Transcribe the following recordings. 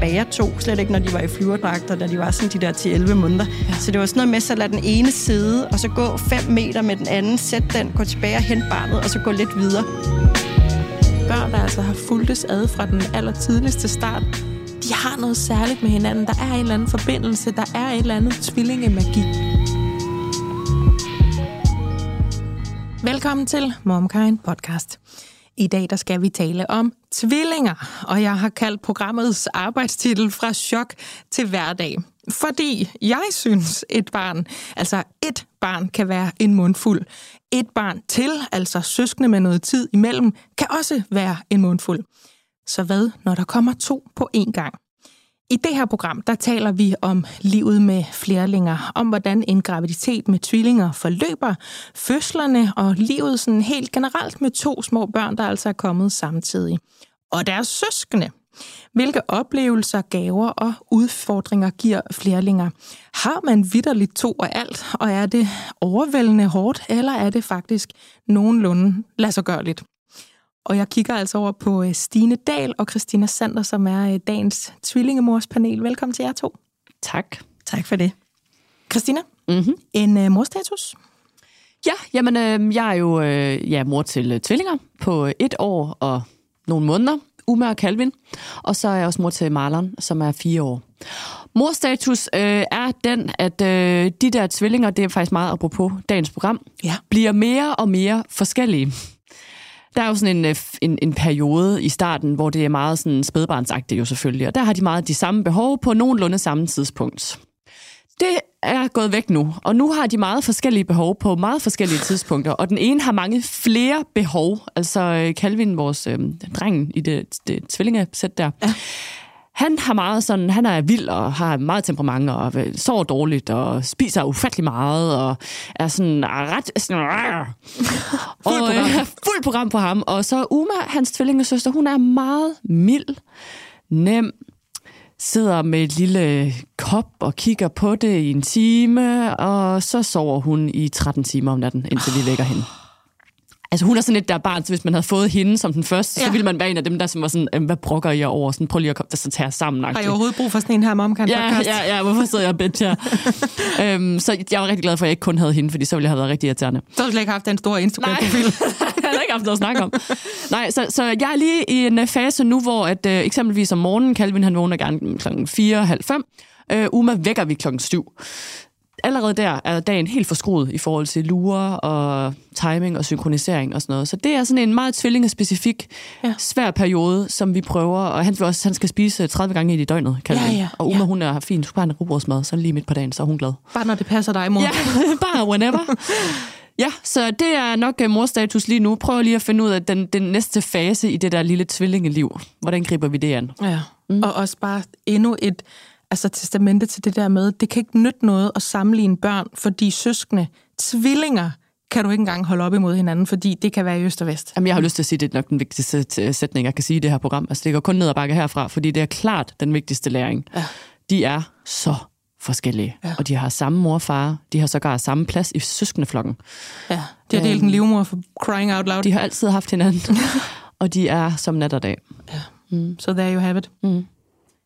bære to, slet ikke når de var i flyverdragter, da de var sådan de der til 11 måneder. Ja. Så det var sådan noget med, så lad den ene sidde, og så gå 5 meter med den anden, sæt den, gå tilbage og hent barnet, og så gå lidt videre. Børn, der altså har fulgtes ad fra den allertidligste start, de har noget særligt med hinanden. Der er en eller anden forbindelse, der er et eller andet tvillingemagi. Velkommen til MomKind Podcast. I dag der skal vi tale om tvillinger, og jeg har kaldt programmets arbejdstitel fra chok til hverdag. Fordi jeg synes, et barn kan være en mundfuld. Et barn til, altså søskende med noget tid imellem, kan også være en mundfuld. Så hvad, når der kommer 2 på én gang? I det her program, der taler vi om livet med flerlinger, om hvordan en graviditet med tvillinger forløber, fødslerne og livet sådan helt generelt med 2 små børn, der altså er kommet samtidig. Og deres søskende. Hvilke oplevelser, gaver og udfordringer giver flerlinger? Har man vitterligt 2 af alt, og er det overvældende hårdt, eller er det faktisk nogenlunde lad sig gøre lidt? Og jeg kigger altså over på Stine Dahl og Christina Sander, som er dagens tvillingemorspanel. Velkommen til jer 2. Tak. Tak for det. Christina, en morstatus? Ja, jamen jeg er jo mor til tvillinger på 1 år og nogle måneder. Uma og Calvin. Og så er jeg også mor til Marlon, som er 4 år. Morstatus er den, at de der tvillinger, det er faktisk meget apropos dagens program, bliver mere og mere forskellige. Der er jo sådan en periode i starten, hvor det er meget sådan spædbarnsagtigt jo selvfølgelig, og der har de meget de samme behov på nogenlunde samme tidspunkt. Det er gået væk nu, og nu har de meget forskellige behov på meget forskellige tidspunkter, og den ene har mange flere behov, altså Calvin, vores dreng i det tvillingesæt der, ja. Han har meget sådan, han er vild og har meget temperament og sover dårligt og spiser ufattelig meget og er sådan ret fuld program på ham. Og så Uma, hans tvillingesøster, hun er meget mild, nem, sidder med et lille kop og kigger på det i en time, og så sover hun i 13 timer om natten, indtil vi vækker hende. Altså hun er sådan lidt der barn, så hvis man havde fået hende som den første, så ville man være en af dem, der som var sådan, hvad brokker I over? Sådan, prøv lige at komme der, så tager jeg sammen. Har I overhovedet brug for sådan en her MomKind Podcast? Ja, hvorfor sidder jeg bedt her? Så jeg var rigtig glad for, at jeg ikke kun havde hende, fordi så ville jeg have været rigtig irriterende. Så har du slet ikke haft den store Instagram-profil. Jeg har ikke haft noget at snakke om. Nej, så jeg er lige i en fase nu, hvor at, eksempelvis om morgenen, Calvin han vågner gerne klokken 4:30. Uma vækker vi klokken 7. Allerede der er dagen helt forskruet i forhold til lure og timing og synkronisering og sådan noget. Så det er sådan en meget tvillingespecifik svær periode, som vi prøver. Og han skal spise 30 gange i døgnet, kan han. Og Uma, hun er fint. Hun skal bare have rugbrødsmad, så lige midt på dagen, så er hun glad. Bare når det passer dig, mor. Ja, bare whenever. Ja, så det er nok morstatus lige nu. Prøv lige at finde ud af den næste fase i det der lille tvillingeliv. Hvordan griber vi det an? Ja, og også bare endnu et... Altså testamente til det der med, det kan ikke nytte noget at sammenligne børn, fordi søskende, tvillinger, kan du ikke engang holde op imod hinanden, fordi det kan være i øst og vest. Jamen, jeg har lyst til at sige, det er nok den vigtigste sætning, jeg kan sige i det her program. Altså, det går kun ned og bakke herfra, fordi det er klart den vigtigste læring. Ja. De er så forskellige, og de har samme mor og far, de har sågar samme plads i søskendeflokken. Ja, de har delt en livmor for crying out loud. De har altid haft hinanden, og de er som nat og dag. Ja. So there you have it. Mm.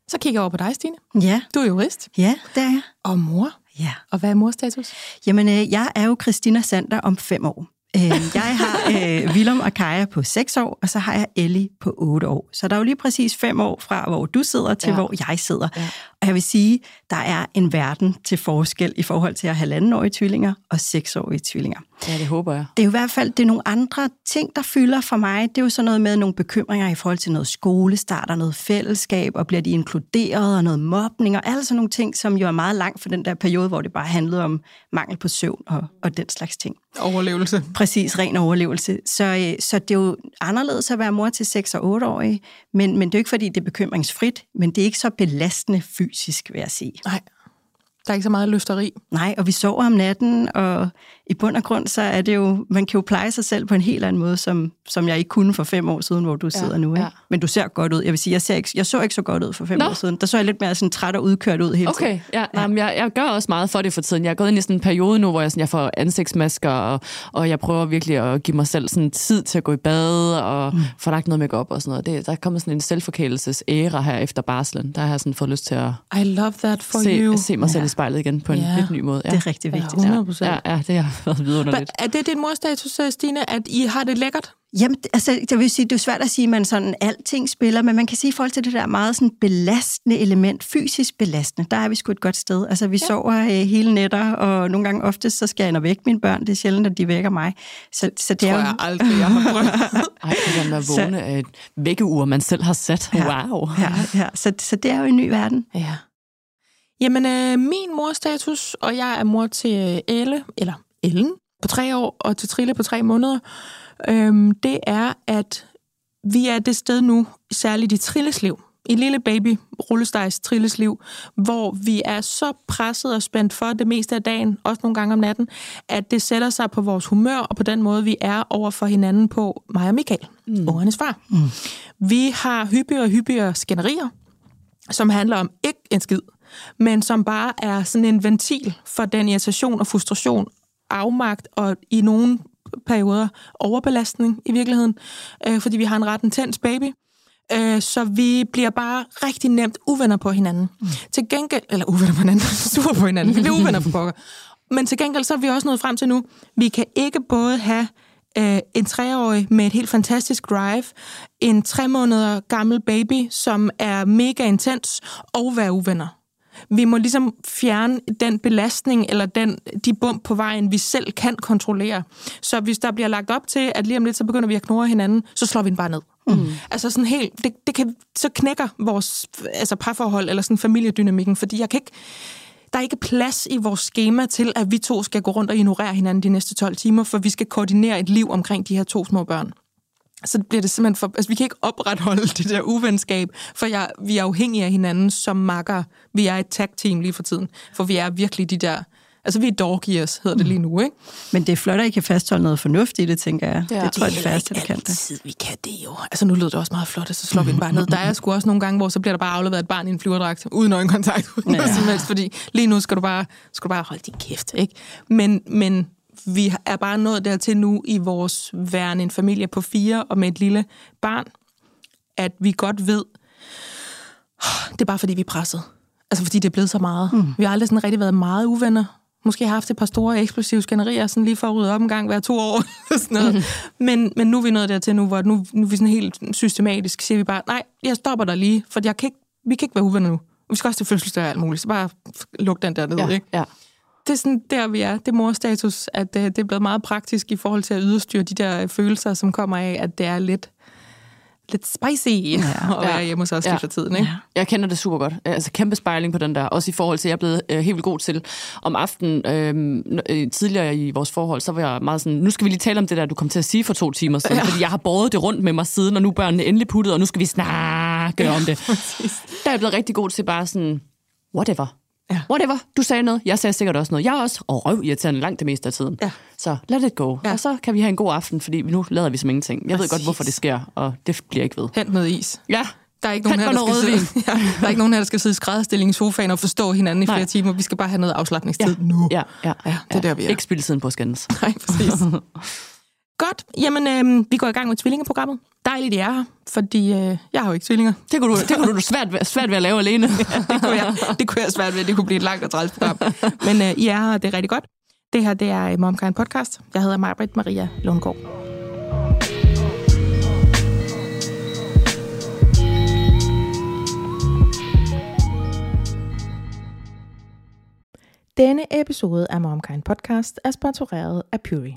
Så kigger jeg over på dig, Stine. Ja. Du er jurist. Ja, det er jeg. Og mor. Ja. Og hvad er morstatus? Jamen, jeg er jo Christina Sander om 5 år. Jeg har Willem og Kaja på 6 år, og så har jeg Ellie på 8 år. Så der er jo lige præcis 5 år fra, hvor du sidder til, hvor jeg sidder. Ja. Og jeg vil sige, der er en verden til forskel i forhold til at 1,5-årige tvillinger og 6-årige tvillinger. Ja, det håber jeg. Det er jo i hvert fald det er nogle andre ting, der fylder for mig. Det er jo sådan noget med nogle bekymringer i forhold til noget skolestart og noget fællesskab, og bliver de inkluderet og noget mobning og alle sådan nogle ting, som jo er meget langt for den der periode, hvor det bare handlede om mangel på søvn og den slags ting. Overlevelse. Præcis, ren overlevelse. Så det er jo anderledes at være mor til 6- og 8-årige, men det er jo ikke, fordi det er bekymringsfrit, men det er ikke så belastende fysisk, vil jeg sige. Nej. Der er ikke så meget løfteri. Nej, og vi sover om natten, og i bund og grund, så er det jo, man kan jo pleje sig selv på en helt anden måde, som jeg ikke kunne for 5 år siden, hvor du sidder nu. Ikke? Ja. Men du ser godt ud. Jeg vil sige, jeg så ikke så godt ud for 5 år siden. Der så jeg lidt mere sådan træt og udkørt ud hele tiden. Ja. Ja. Jamen, jeg gør også meget for det for tiden. Jeg er gået ind i sådan en periode nu, hvor jeg får ansigtsmasker, og jeg prøver virkelig at give mig selv sådan tid til at gå i bad, og få lagt noget makeup og sådan noget. Der kommer sådan en selvforkælelses-æra her efter barslen. Der har jeg sådan fået lyst til at se mig selv i spejlet igen på en lidt ny måde. Ja. Det er rigtig vigtigt. 100%. Ja, det har været vidunderligt. Er det din morstatus, Stine, at I har det lækkert? Jamen, altså, jeg vil sige, det er svært at sige, at man sådan alting spiller, men man kan sige i forhold til det der meget sådan belastende element, fysisk belastende, der er vi sgu et godt sted. Altså, vi sover hele nætter, og nogle gange oftest, så skal jeg ind og vække mine børn. Det er sjældent, at de vækker mig. Så det tror jeg aldrig, jeg har prøvet. Ej, det er vågne af et vækkeur, man selv har sat. Wow. Ja. Så det er jo en ny verden. Ja. Jamen, min morstatus, og jeg er mor til Elle, eller Ellen, på 3 år, og til Trille på 3 måneder, det er, at vi er det sted nu, særligt i Trilles liv, i lille baby rullestejs Trilles liv, hvor vi er så presset og spændt for det meste af dagen, også nogle gange om natten, at det sætter sig på vores humør, og på den måde, vi er over for hinanden på, mig og Mikael, ungernes far. Vi har hyppigere skænderier, som handler om ikke en skid, men som bare er sådan en ventil for den irritation og frustration, afmagt og i nogle perioder overbelastning i virkeligheden, fordi vi har en ret intens baby. Så vi bliver bare rigtig nemt uvenner på hinanden. Til gengæld, eller uvenner på hinanden, sure på hinanden, vi bliver uvenner på pokker. Men til gengæld, så er vi også nået frem til nu, vi kan ikke både have en 3-årig med et helt fantastisk drive, en 3 måneder gammel baby, som er mega intens, og være uvenner. Vi må ligesom fjerne den belastning, eller de bump på vejen, vi selv kan kontrollere. Så hvis der bliver lagt op til, at lige om lidt, så begynder vi at knurre hinanden, så slår vi den bare ned. Altså sådan helt, så knækker vores parforhold, eller sådan familiedynamikken, fordi der er ikke plads i vores schema til, at vi to skal gå rundt og ignorere hinanden de næste 12 timer, for vi skal koordinere et liv omkring de her 2 små børn. Så bliver det simpelthen for... Altså, vi kan ikke opretholde det der uvenskab, for vi er afhængige af hinanden som makker. Vi er et tag-team lige for tiden, for vi er virkelig de der... Altså, vi er dog-gears, hedder det lige nu, ikke? Men det er flot, at I kan fastholde noget fornuft i det, tænker jeg. Ja. Det tror jeg, det er fast, at kan det. Vi kan det jo. Altså, nu lyder det også meget flot, at så slår vi den bare ned. Der er sgu også nogle gange, hvor så bliver der bare afleveret et barn i en flyverdragt, uden øjenkontakt, uden noget som helst, fordi lige nu skal du bare holde din kæft, ikke? Men vi er bare nået dertil nu i vores værende en familie på 4 og med et lille barn, at vi godt ved, det er bare fordi, vi er presset. Altså fordi det er blevet så meget. Vi har aldrig sådan rigtig været meget uvenner. Måske har haft et par store eksplosive skænderier, sådan lige for at rydde op en gang hver 2 år. Sådan noget. Men nu er vi nået dertil nu, hvor nu er vi sådan helt systematisk siger vi bare, nej, jeg stopper der lige, for vi kan ikke være uvenner nu. Vi skal også til fødselsdag og alt muligt, så bare luk den der ned, ikke? Ja. Det er sådan der, vi er. Det er morstatus, at det er blevet meget praktisk i forhold til at yderstyre de der følelser, som kommer af, at det er lidt spicy at være hjemme hos os lige for tiden, ikke? Jeg kender det super godt. Altså kæmpe spejling på den der. Også i forhold til, at jeg er blevet helt vildt god til om aftenen. Tidligere i vores forhold, så var jeg meget sådan, nu skal vi lige tale om det der, du kom til at sige for 2 timer siden, fordi jeg har båret det rundt med mig siden, og nu er børnene endelig puttet, og nu skal vi snakke om det. Der er jeg blevet rigtig god til bare sådan, whatever. Ja. Whatever, du sagde noget, jeg sagde sikkert også noget. Jeg er også røvirriterende langt det meste af tiden. Ja. Så let it go. Ja. Og så kan vi have en god aften, fordi nu lader vi som ingenting. Jeg ved godt, hvorfor det sker, og det bliver ikke ved. Hent noget is. Ja. Der er ikke nogen her, der skal sidde i skrædderstilling i sofaen og forstå hinanden i flere timer. Vi skal bare have noget afslapningstid nu. Ja. Det er der, vi er. Ikke spilde tiden på at skændes. Nej, præcis. Godt, jamen vi går i gang med tvillingeprogrammet. Dejligt, I er her, fordi jeg har jo ikke tvillinger. Det kunne du svært ved at lave alene. Ja, det kunne jeg svært ved. Det kunne blive et langt og træls program. Men I er her, det er rigtig godt. Det her, det er MomKind Podcast. Jeg hedder Majbritt Maria Lundgaard. Denne episode af MomKind Podcast er sponsoreret af Puri.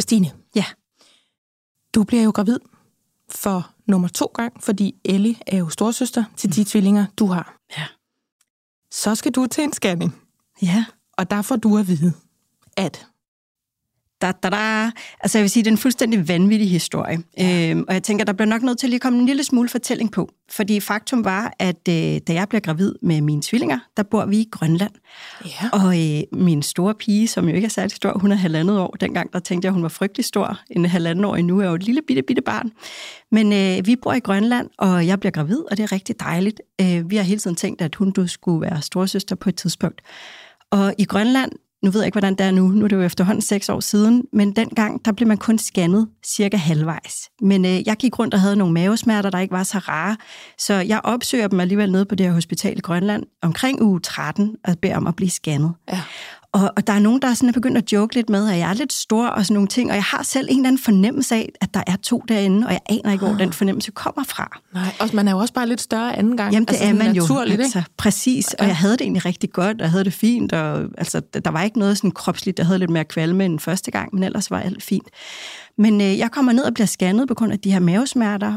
Stine, ja. Du bliver jo gravid for nummer 2 gang, fordi Ellie er jo storsøster til de tvillinger, du har. Ja. Så skal du til en scanning. Ja. Og der får du at vide, at... Altså jeg vil sige, det er en fuldstændig vanvittig historie. Ja. Og jeg tænker, der bliver nok nødt til at lige komme en lille smule fortælling på. Fordi faktum var, at da jeg blev gravid med mine tvillinger, der bor vi i Grønland. Ja. Og min store pige, som jo ikke er særlig stor, hun er 1,5 år. Dengang der tænkte jeg, hun var frygtelig stor. En 1,5 år endnu er jo et lille bitte barn. Men vi bor i Grønland, og jeg bliver gravid, og det er rigtig dejligt. Vi har hele tiden tænkt, at hun skulle være storesøster på et tidspunkt. Og i Grønland, nu ved jeg ikke, hvordan det er nu. Nu er det jo efterhånden 6 år siden. Men dengang, der blev man kun scannet cirka halvvejs. Men jeg gik rundt og havde nogle mavesmerter, der ikke var så rare. Så jeg opsøger dem alligevel nede på det her hospital i Grønland omkring uge 13 og beder om at blive scannet. Ja. Og der er nogen, der sådan er begyndt at joke lidt med, at jeg er lidt stor og sådan nogle ting. Og jeg har selv en eller anden fornemmelse af, at der er 2 derinde, og jeg aner ikke, hvor den fornemmelse kommer fra. Nej, og man er jo også bare lidt større anden gang. Jamen, det altså, er man jo. Altså, præcis, og jeg havde det egentlig rigtig godt, og jeg havde det fint. Og, altså, der var ikke noget sådan kropsligt, der havde lidt mere kvalme end første gang, men ellers var alt fint. Men jeg kommer ned og bliver scannet på grund af de her mavesmerter,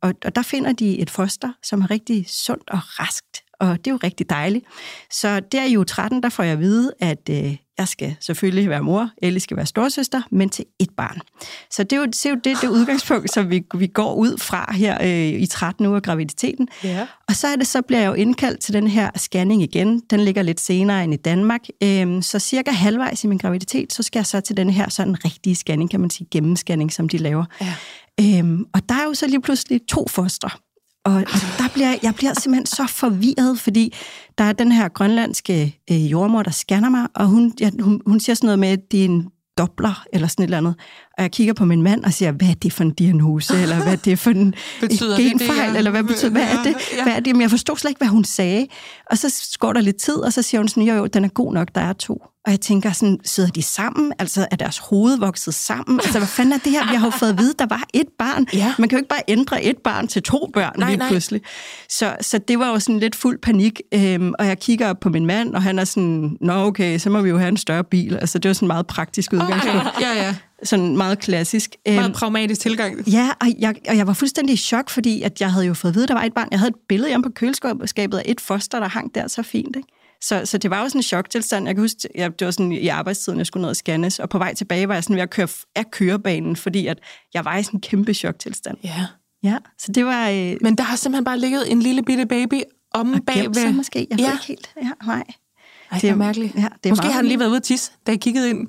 og der finder de et foster, som er rigtig sundt og raskt. Og det er jo rigtig dejligt. Så der i uge 13, der får jeg at vide, at jeg skal selvfølgelig være mor, Ellie skal være storsøster, men til 1 barn. Så det er jo det udgangspunkt, som vi går ud fra her i 13 uger graviditeten. Yeah. Og så bliver jeg jo indkaldt til den her scanning igen. Den ligger lidt senere end i Danmark. Så cirka halvvejs i min graviditet, så skal jeg så til den her sådan rigtige scanning, kan man sige, gennemscanning, som de laver. Yeah. Og der er jo så lige pludselig 2 fostre. Og jeg bliver simpelthen så forvirret, fordi der er den her grønlandske jordmor, der scanner mig, og hun siger sådan noget med, at det er en dobler, eller sådan et eller andet. Og jeg kigger på min mand og siger, hvad er det for en diagnose, eller hvad er det for en genfejl, eller hvad er det? Men jeg forstod slet ikke, hvad hun sagde. Og så går der lidt tid, og så siger hun sådan, jo, den er god nok, der er 2. Og jeg tænker sådan, sidder de sammen? Altså, er deres hoved vokset sammen? Altså, hvad fanden er det her? Vi har jo fået at vide, der var 1 barn. Ja. Man kan jo ikke bare ændre 1 barn til 2 børn lige pludselig. Så det var jo sådan lidt fuld panik. Og jeg kigger op på min mand, og han er sådan, nå okay, så må vi jo have en større bil. Altså, det var sådan meget praktisk udgangspunkt. Ja. Sådan meget klassisk. Meget pragmatisk tilgang. Ja, og jeg var fuldstændig i chok, fordi at jeg havde jo fået at vide, at der var 1 barn. Jeg havde et billede hjemme på køleskabet af 1 foster, der hang der så fint, ikke? Så det var jo sådan en choktilstand. Jeg kan huske, det var sådan i arbejdstiden, jeg skulle ned og scannes, og på vej tilbage var jeg sådan ved at køre af kørebanen, fordi at jeg var i sådan en kæmpe choktilstand. Ja. Ja, så det var... Men der har simpelthen bare ligget en lille bitte baby omme bagved. Og gemt sig måske. Jeg ved ikke helt. Ja, nej. Ej, det er mærkeligt. Ja, det er måske har han lige været ude at tisse, da jeg kiggede ind.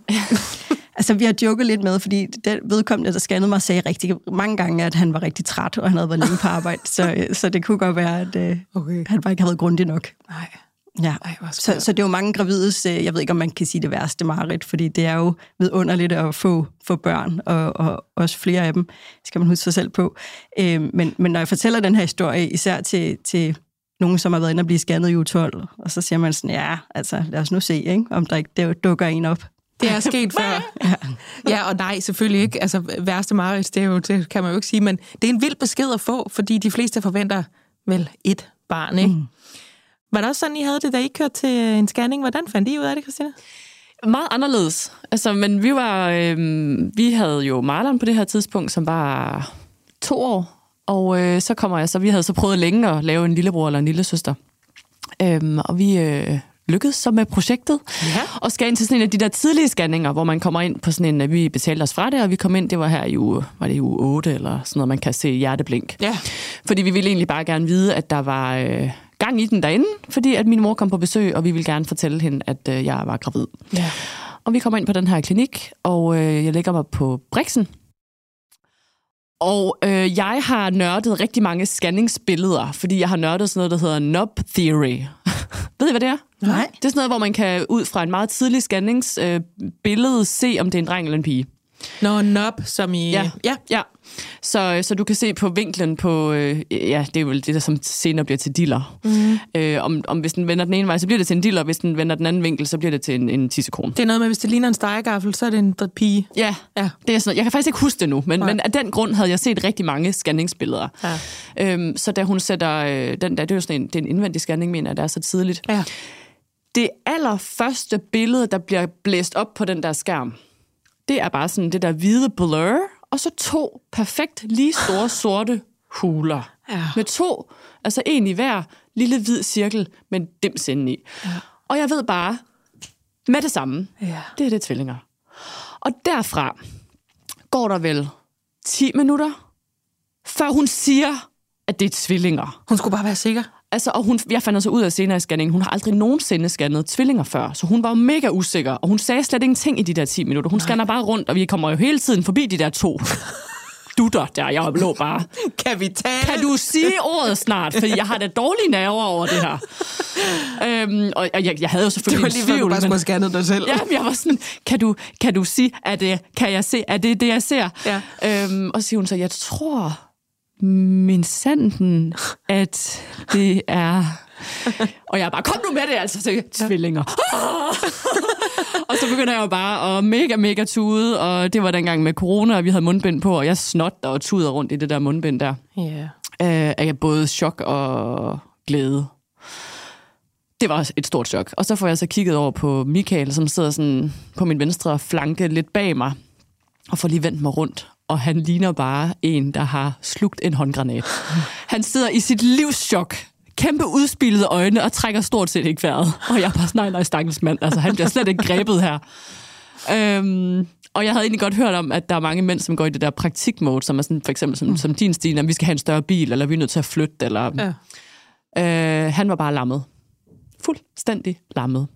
Altså, vi har joket lidt med, fordi den vedkommende, der scannede mig, sagde rigtig mange gange, at han var rigtig træt, og han havde været længe på arbejde. så det kunne godt være, at han bare ikke havde været grundig nok. Nej. Ja, så det er jo mange gravides, jeg ved ikke, om man kan sige det værste, Marit, fordi det er jo vidunderligt at få børn, og også flere af dem, skal man huske sig selv på. Men når jeg fortæller den her historie, især til nogen, som har været inde og blive scannet i uge 12, og så siger man sådan, ja, altså lad os nu se, ikke, om der ikke dukker en op. Det er sket før. Ja, og nej, selvfølgelig ikke. Altså værste, Marit, det kan man jo ikke sige, men det er en vild besked at få, fordi de fleste forventer vel 1 barn, ikke? Mm. Var det også sådan, I havde det, da I kørte til en scanning? Hvordan fandt I ud af det, Christina? Meget anderledes. Altså, men vi havde jo Marlon på det her tidspunkt, som var 2 år. Og så kommer jeg så... Vi havde så prøvet længe at lave en lillebror eller en lillesøster. Og vi lykkedes så med projektet. Ja. Og skal ind til sådan en af de der tidlige scanninger, hvor man kommer ind på sådan en... Vi betalte os fra det, og vi kom ind... Det var her i uge... Var det i uge 8 eller sådan noget, man kan se hjerteblink. Ja. Fordi vi ville egentlig bare gerne vide, at der var... gang i den derinde, fordi at min mor kom på besøg, og vi ville gerne fortælle hende, at jeg var gravid. Ja. Og vi kommer ind på den her klinik, og jeg lægger mig på briksen. Og jeg har nørdet rigtig mange scanningsbilleder, fordi jeg har nørdet sådan noget, der hedder knob theory. Ved I, hvad det er? Nej. Det er sådan noget, hvor man kan ud fra en meget tidlig scanningsbillede se, om det er en dreng eller en pige. Nå, nop, som i... Ja. Så du kan se på vinklen på... det er vel det, der som senere bliver til diller. Mm. Om hvis den vender den ene vej, så bliver det til en diller. Hvis den vender den anden vinkel, så bliver det til en tissekron. Det er noget med, hvis det ligner en stegegaffel, så er det en pige. Ja. Det er sådan noget. Jeg kan faktisk ikke huske det nu, men af den grund havde jeg set rigtig mange scanningsbilleder. Ja. Så da hun sætter... den der, det er jo sådan en, det er en indvendig scanning, mener jeg, der er så tidligt. Ja. Det allerførste billede, der bliver blæst op på den der skærm... Det er bare sådan det der hvide blur, og så 2 perfekt lige store sorte huler. Ja. Med 2, altså en i hver lille hvid cirkel med en dims inde i. Ja. Og jeg ved bare, med det samme, det er tvillinger. Og derfra går der vel 10 minutter, før hun siger, at det er tvillinger. Hun skulle bare være sikker. Altså, og jeg fandt altså ud af senere i scanningen, hun har aldrig nogensinde scannet tvillinger før, så hun var jo mega usikker, og hun sagde slet ingenting i de der 10 minutter. Hun scanner bare rundt, og vi kommer jo hele tiden forbi de der 2 dutter der. Jeg lå bare... Kan vi tale? Kan du sige ordet snart? For jeg har da dårlige nerver over det her. Og jeg havde jo selvfølgelig en tvivl. Det var lige, hvor du bare skulle have scannet dig selv. Jamen, jeg var sådan, kan du sige, at kan jeg se, at det er det, jeg ser? Ja. Og så siger hun så, jeg tror... min sanden, at det er... Og jeg er bare, kom nu med det, altså, så tvillinger. Og så begynder jeg jo bare at mega tude, og det var dengang med corona, og vi havde mundbind på, og jeg snotter og tuder rundt i det der mundbind der. At jeg både chok og glæde. Det var et stort chok. Og så får jeg så kigget over på Mikael, som sidder sådan på min venstre flanke lidt bag mig, og får lige vendt mig rundt. Og han ligner bare en, der har slugt en håndgranat. Han sidder i sit livschok, kæmpe udspillede øjne, og trækker stort set ikke vejret. Og jeg er bare sådan, nej, stakkels mand. Altså, han bliver slet ikke grebet her. Og jeg havde egentlig godt hørt om, at der er mange mænd, som går i det der praktikmode, som er sådan, for eksempel som din, Stine, at vi skal have en større bil, eller vi er nødt til at flytte, eller... Ja. Han var bare lammet. Fuldstændig lammet.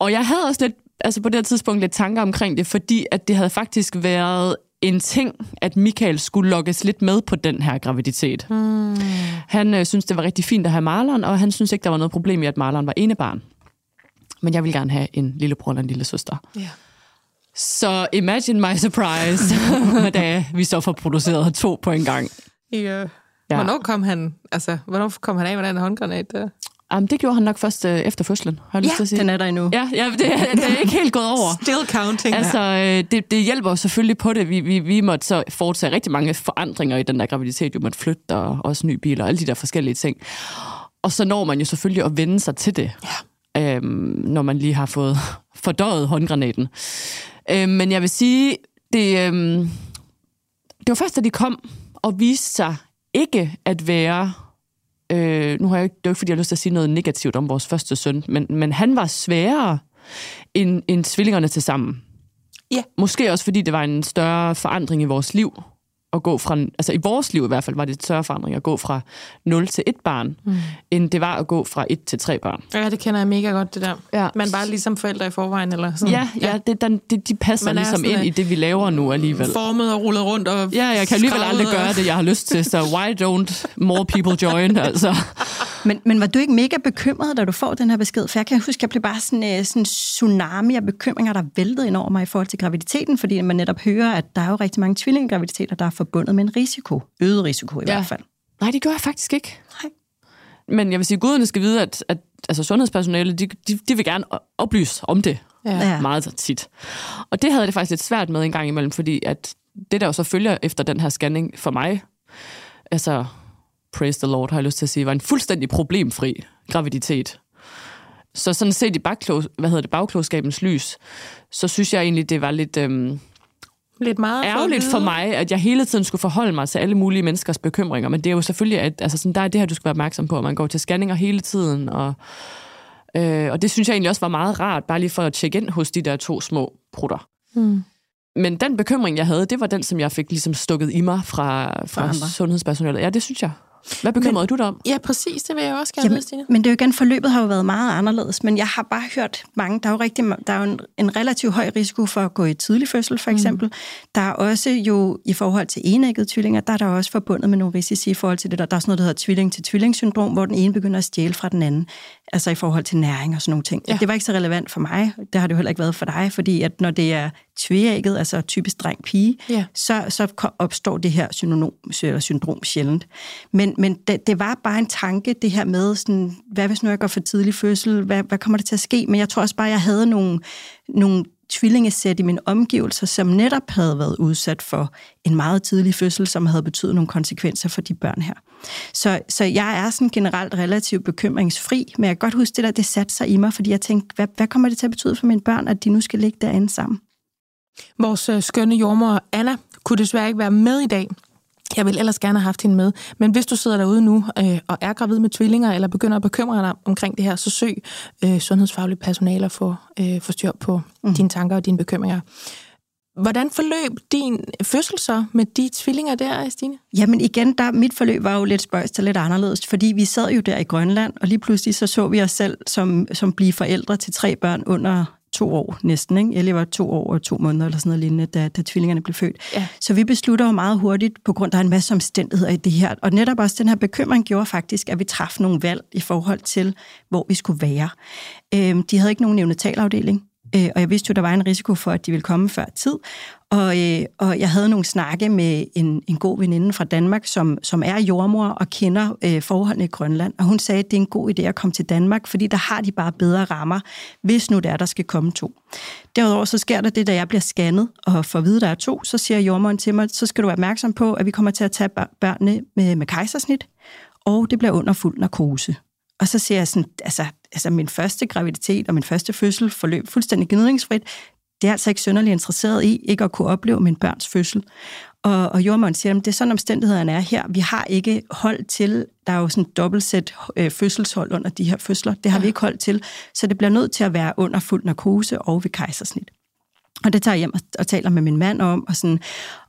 Og jeg havde også lidt, altså på det tidspunkt, lidt tanker omkring det, fordi at det havde faktisk været... en ting, at Mikael skulle lokkes lidt med på den her graviditet. Hmm. Han synes det var rigtig fint at have Marlon, og han synes ikke, der var noget problem i, at Marlon var enebarn. Men jeg ville gerne have en lillebror eller en lille søster. Yeah. Så imagine my surprise, da vi så får produceret 2 på en gang. Yeah. Ja. Hvornår kom han af med den håndgranat der? Det gjorde han nok først efter fødslen, har jeg lyst til at sige. Den er der endnu. Ja, det er ikke helt gået over. Still counting. Altså, det hjælper selvfølgelig på det. Vi måtte så foretage rigtig mange forandringer i den der graviditet. Vi måtte flytte, og også nye biler, og alle de der forskellige ting. Og så når man jo selvfølgelig at vende sig til det, når man lige har fået fordøjet håndgranaten. Men jeg vil sige, det var først, da de kom og viste sig ikke at være... nu har jeg ikke, det er jo ikke, fordi jeg har lyst til at sige noget negativt om vores første søn, men han var sværere end tvillingerne til sammen. Yeah. Måske også, fordi det var en større forandring i vores liv. At gå fra, altså i vores liv i hvert fald, var det en større forandring at gå fra 0 til 1 barn, end det var at gå fra 1 til 3 barn. Ja, det kender jeg mega godt, det der. Ja. Man bare ligesom forældre i forvejen, eller sådan. Ja. De passer ligesom ind i det, vi laver nu alligevel. Formet og rullet rundt og ja, jeg kan alligevel aldrig gøre det, jeg har lyst til, så why don't more people join, altså. Men var du ikke mega bekymret, da du får den her besked? For jeg kan huske, jeg blev bare sådan tsunami af bekymringer, der væltede ind over mig i forhold til graviditeten, fordi man netop hører, at der er jo rigtig mange tvillingegraviditeter, der er forbundet med en risiko. Øget risiko i hvert fald. Nej, det gør jeg faktisk ikke. Nej. Men jeg vil sige, at guderne skal vide, at altså sundhedspersonale, de vil gerne oplyse om det meget tit. Og det havde det faktisk lidt svært med en gang imellem, fordi at det, der jo så følger efter den her scanning for mig, altså... praise the Lord, har jeg lyst til at sige, var en fuldstændig problemfri graviditet. Så sådan set i bagklogskabens lys, så synes jeg egentlig, det var lidt meget ærgerligt for mig, at jeg hele tiden skulle forholde mig til alle mulige menneskers bekymringer. Men det er jo selvfølgelig, at altså sådan, der er det her, du skal være opmærksom på, at man går til scanninger hele tiden. Og det synes jeg egentlig også var meget rart, bare lige for at tjekke ind hos de der 2 små prutter. Mm. Men den bekymring, jeg havde, det var den, som jeg fik ligesom stukket i mig fra sundhedspersonalet. Ja, det synes jeg. Hvad bekymrede du dig om? Ja, præcis, det vil jeg også gerne vide, Stine. Men det er jo igen, forløbet har jo været meget anderledes, men jeg har bare hørt mange, der er jo en relativt høj risiko for at gå i tidlig fødsel, for eksempel. Der er også jo, i forhold til enæggede tvillinger, der er der også forbundet med nogle risici i forhold til det, der er sådan noget, der hedder tvilling-til-tvilling-syndrom, hvor den ene begynder at stjæle fra den anden. altså i forhold til næring og sådan nogle ting. Ja. Det var ikke så relevant for mig, det har det jo heller ikke været for dig, fordi at når det er tveægget, altså typisk dreng-pige, ja, så opstår det her syndrom sjældent. Men det var bare en tanke, det her med, sådan, hvad hvis nu jeg går for tidlig fødsel, hvad kommer der til at ske? Men jeg tror også bare, jeg havde nogle tvillingesæt i mine omgivelser, som netop havde været udsat for en meget tidlig fødsel, som havde betydet nogle konsekvenser for de børn her. Så jeg er sådan generelt relativt bekymringsfri, men jeg kan godt huske det der, det satte sig i mig, fordi jeg tænkte, hvad kommer det til at betyde for mine børn, at de nu skal ligge derinde sammen? Vores skønne jordmor Anna kunne desværre ikke være med i dag. Jeg ville ellers gerne have haft hende med. Men hvis du sidder derude nu og er gravid med tvillinger, eller begynder at bekymre dig omkring det her, så søg sundhedsfagligt personale og få styr på dine tanker og dine bekymringer. Hvordan forløb din fødsel så med de tvillinger der, Stine? Jamen igen, mit forløb var jo lidt spøjst og lidt anderledes, fordi vi sad jo der i Grønland, og lige pludselig så vi os selv som blive forældre til 3 børn under 2 år næsten, ikke? Ellie var 2 år og 2 måneder eller sådan noget lignende, da tvillingerne blev født. Ja. Så vi beslutter jo meget hurtigt, på grund af en masse omstændigheder i det her. Og netop også den her bekymring gjorde faktisk, at vi træffede nogle valg i forhold til, hvor vi skulle være. De havde ikke nogen neonatalafdeling, og jeg vidste jo, der var en risiko for, at de ville komme før tid. Og jeg havde nogle snakke med en god veninde fra Danmark, som er jordmor og kender forholdene i Grønland. Og hun sagde, at det er en god idé at komme til Danmark, fordi der har de bare bedre rammer, hvis nu der skal komme 2. Derudover så sker der det, da jeg bliver scannet, og for at vide, der er 2, så siger jordmoren til mig, så skal du være opmærksom på, at vi kommer til at tage børnene med kejsersnit, og det bliver under fuld narkose. Og så siger jeg sådan, altså min første graviditet og min første fødsel forløb fuldstændig gnidningsfrit. Det er altså ikke synderligt interesseret i, ikke at kunne opleve min børns fødsel. Og jordmøren siger, at det er sådan, omstændighederne er her. Vi har ikke hold til, der er jo sådan et dobbeltsæt fødselshold under de her fødsler. Det har vi ikke hold til, så det bliver nødt til at være under fuld narkose og ved kejsersnit. Og det tager jeg hjem og taler med min mand om, og sådan...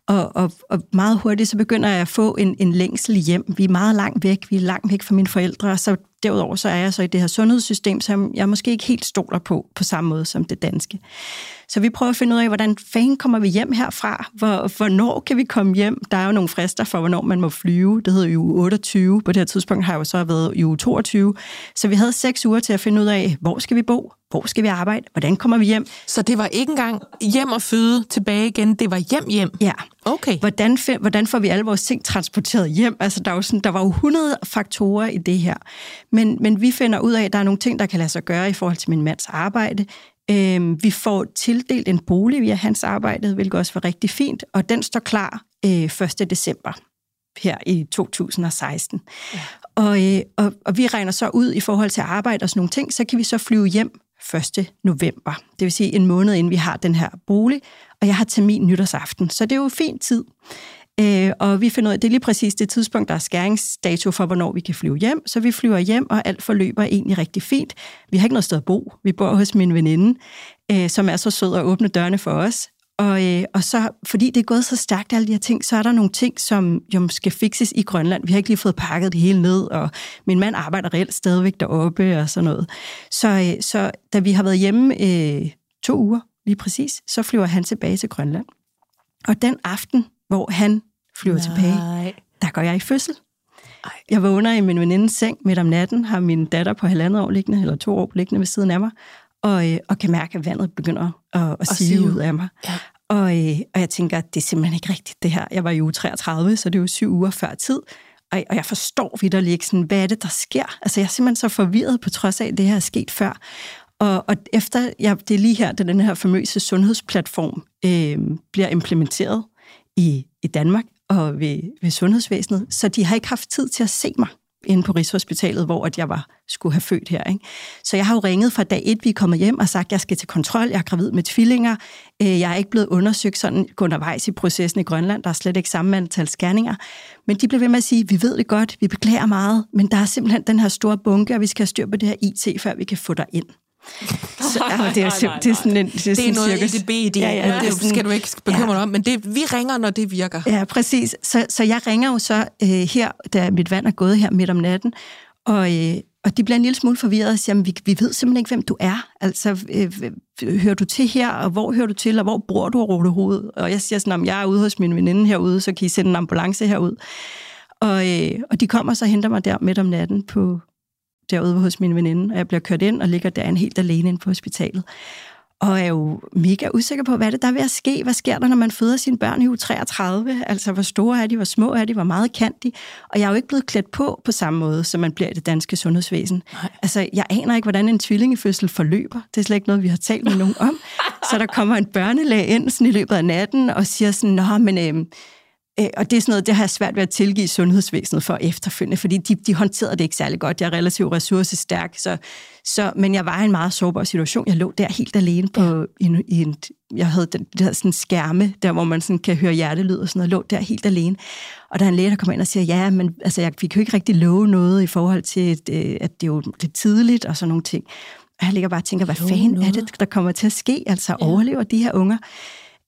Og meget hurtigt, så begynder jeg at få en længsel hjem. Vi er meget langt væk, fra mine forældre, og så derudover så er jeg så i det her sundhedssystem, som jeg måske ikke helt stoler på samme måde som det danske. Så vi prøver at finde ud af, hvordan fanden kommer vi hjem herfra? Hvornår kan vi komme hjem? Der er jo nogle frister for, hvornår man må flyve. Det hedder uge 28. På det her tidspunkt har jeg jo så været i uge 22. Så vi havde 6 uger til at finde ud af, hvor skal vi bo? Hvor skal vi arbejde? Hvordan kommer vi hjem? Så det var ikke engang hjem og føde tilbage igen. Det var hjem. Ja. Okay. Hvordan får vi alle vores ting transporteret hjem? Altså, der var jo 100 faktorer i det her. Men vi finder ud af, at der er nogle ting, der kan lade sig gøre i forhold til min mands arbejde. Vi får tildelt en bolig via hans arbejde, hvilket også var rigtig fint, og den står klar 1. december her i 2016. Ja. Og vi regner så ud i forhold til arbejde og sådan nogle ting, så kan vi så flyve hjem 1. november. Det vil sige en måned, inden vi har den her bolig, og jeg har termin nytårsaften, så det er jo fin tid. Og vi finder ud af, det er lige præcis det tidspunkt, der er skæringsdato for, hvornår vi kan flyve hjem. Så vi flyver hjem, og alt forløber egentlig rigtig fint. Vi har ikke noget sted at bo. Vi bor hos min veninde, som er så sød at åbne dørene for os. Og så, fordi det er gået så stærkt, alle de her ting, så er der nogle ting, som jo skal fikses i Grønland. Vi har ikke lige fået pakket det hele ned, og min mand arbejder reelt stadigvæk deroppe og sådan noget. Så da vi har været hjemme 2 uger, lige præcis, så flyver han tilbage til Grønland. Og den aften, hvor han flyver tilbage, der går jeg i fødsel. Jeg vågner i min venindes seng midt om natten, har min datter på 1,5 år liggende, eller 2 år liggende ved siden af mig, og kan mærke, at vandet begynder at sive ud af mig. Ja. Og jeg tænker, at det er simpelthen ikke rigtigt, det her. Jeg var i uge 33, så det er jo 7 uger før tid, og jeg forstår vitterligt ikke, sådan, hvad er det, der sker? Altså, jeg er simpelthen så forvirret, på trods af, at det her er sket før. Og efter, det er lige her, da den her famøse sundhedsplatform bliver implementeret, i Danmark og ved sundhedsvæsenet, så de har ikke haft tid til at se mig inde på Rigshospitalet, hvor at jeg skulle have født her. Ikke? Så jeg har jo ringet fra dag 1, vi er kommet hjem og sagt, at jeg skal til kontrol, jeg er gravid med tvillinger, jeg er ikke blevet undersøgt sådan undervejs i processen i Grønland, der er slet ikke samme antal scanninger, men de blev ved med at sige, vi ved det godt, vi beklager meget, men der er simpelthen den her store bunke, og vi skal have styr på det her IT, før vi kan få dig ind. Så, det er sådan en cirkus. Det er noget EDB-idé, ja, det skal du ikke bekymre dig om, men det, vi ringer, når det virker. Ja, præcis. Så jeg ringer jo så her, da mit vand er gået her midt om natten, og de bliver en lille smule forvirret og siger, vi ved simpelthen ikke, hvem du er. Altså, hører du til her, og hvor hører du til, og hvor bor du overhovedet? Og jeg siger sådan, at jeg er ude hos min veninde herude, så kan I sende en ambulance herud. Og de kommer så og henter mig der midt om natten på derude hos min veninde, og jeg bliver kørt ind og ligger derinde helt alene inde på hospitalet. Og er jo mega usikker på, hvad det der er ved at ske. Hvad sker der, når man føder sine børn i uge 33? Altså, hvor store er de? Hvor små er de? Hvor meget kan de? Og jeg er jo ikke blevet klædt på samme måde, som man bliver i det danske sundhedsvæsen. Nej. Altså, jeg aner ikke, hvordan en tvillingefødsel forløber. Det er slet ikke noget, vi har talt med nogen om. Så der kommer en børnelæge ind sådan i løbet af natten og siger sådan, nå, men... og det er sådan noget, det har jeg svært ved at tilgive sundhedsvæsenet for efterfølgende, fordi de håndterede det ikke særlig godt. Jeg er relativt ressourcestærk, men jeg var i en meget sårbar situation. Jeg lå der helt alene på jeg havde den der sådan skærme, der hvor man sådan kan høre hjertelyd og sådan noget, lå der helt alene. Og der er en læge, der kommer ind og siger, ja, men altså, jeg fik jo ikke rigtig love noget i forhold til, at det er jo lidt tidligt og sådan nogle ting. Og jeg ligger bare og tænker, hvad fanden er det, der kommer til at ske? Altså, overlever de her unger?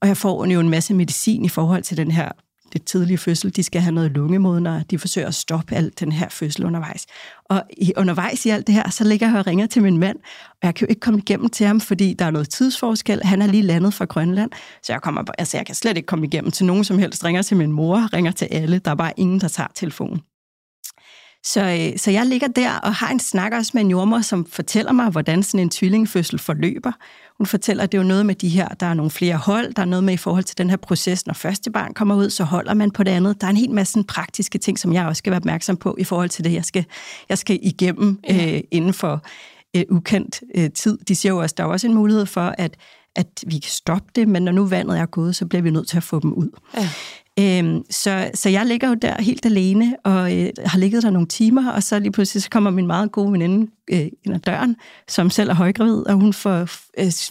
Og jeg får jo en masse medicin i forhold til den her det tidlige fødsel, de skal have noget lungemodner, de forsøger at stoppe alt den her fødsel undervejs. Og undervejs i alt det her, så ligger jeg og ringer til min mand, og jeg kan jo ikke komme igennem til ham, fordi der er noget tidsforskel. Han er lige landet fra Grønland, så jeg kan slet ikke komme igennem til nogen som helst. Ringer til min mor, ringer til alle, der er bare ingen, der tager telefonen. Så jeg ligger der og har en snak også med en jordmor, som fortæller mig, hvordan sådan en tvillingefødsel forløber. Hun fortæller, at det er jo noget med de her, der er nogle flere hold, der er noget med i forhold til den her proces, når første barn kommer ud, så holder man på det andet. Der er en hel masse praktiske ting, som jeg også skal være opmærksom på i forhold til det, jeg skal igennem inden for ukendt tid. De siger jo også, der er også en mulighed for, at vi kan stoppe det, men når nu vandet er gået, så bliver vi nødt til at få dem ud. Ja. Så jeg ligger jo der helt alene, og har ligget der nogle timer, og så lige pludselig så kommer min meget gode veninde ind ad døren, som selv er højgravid, og hun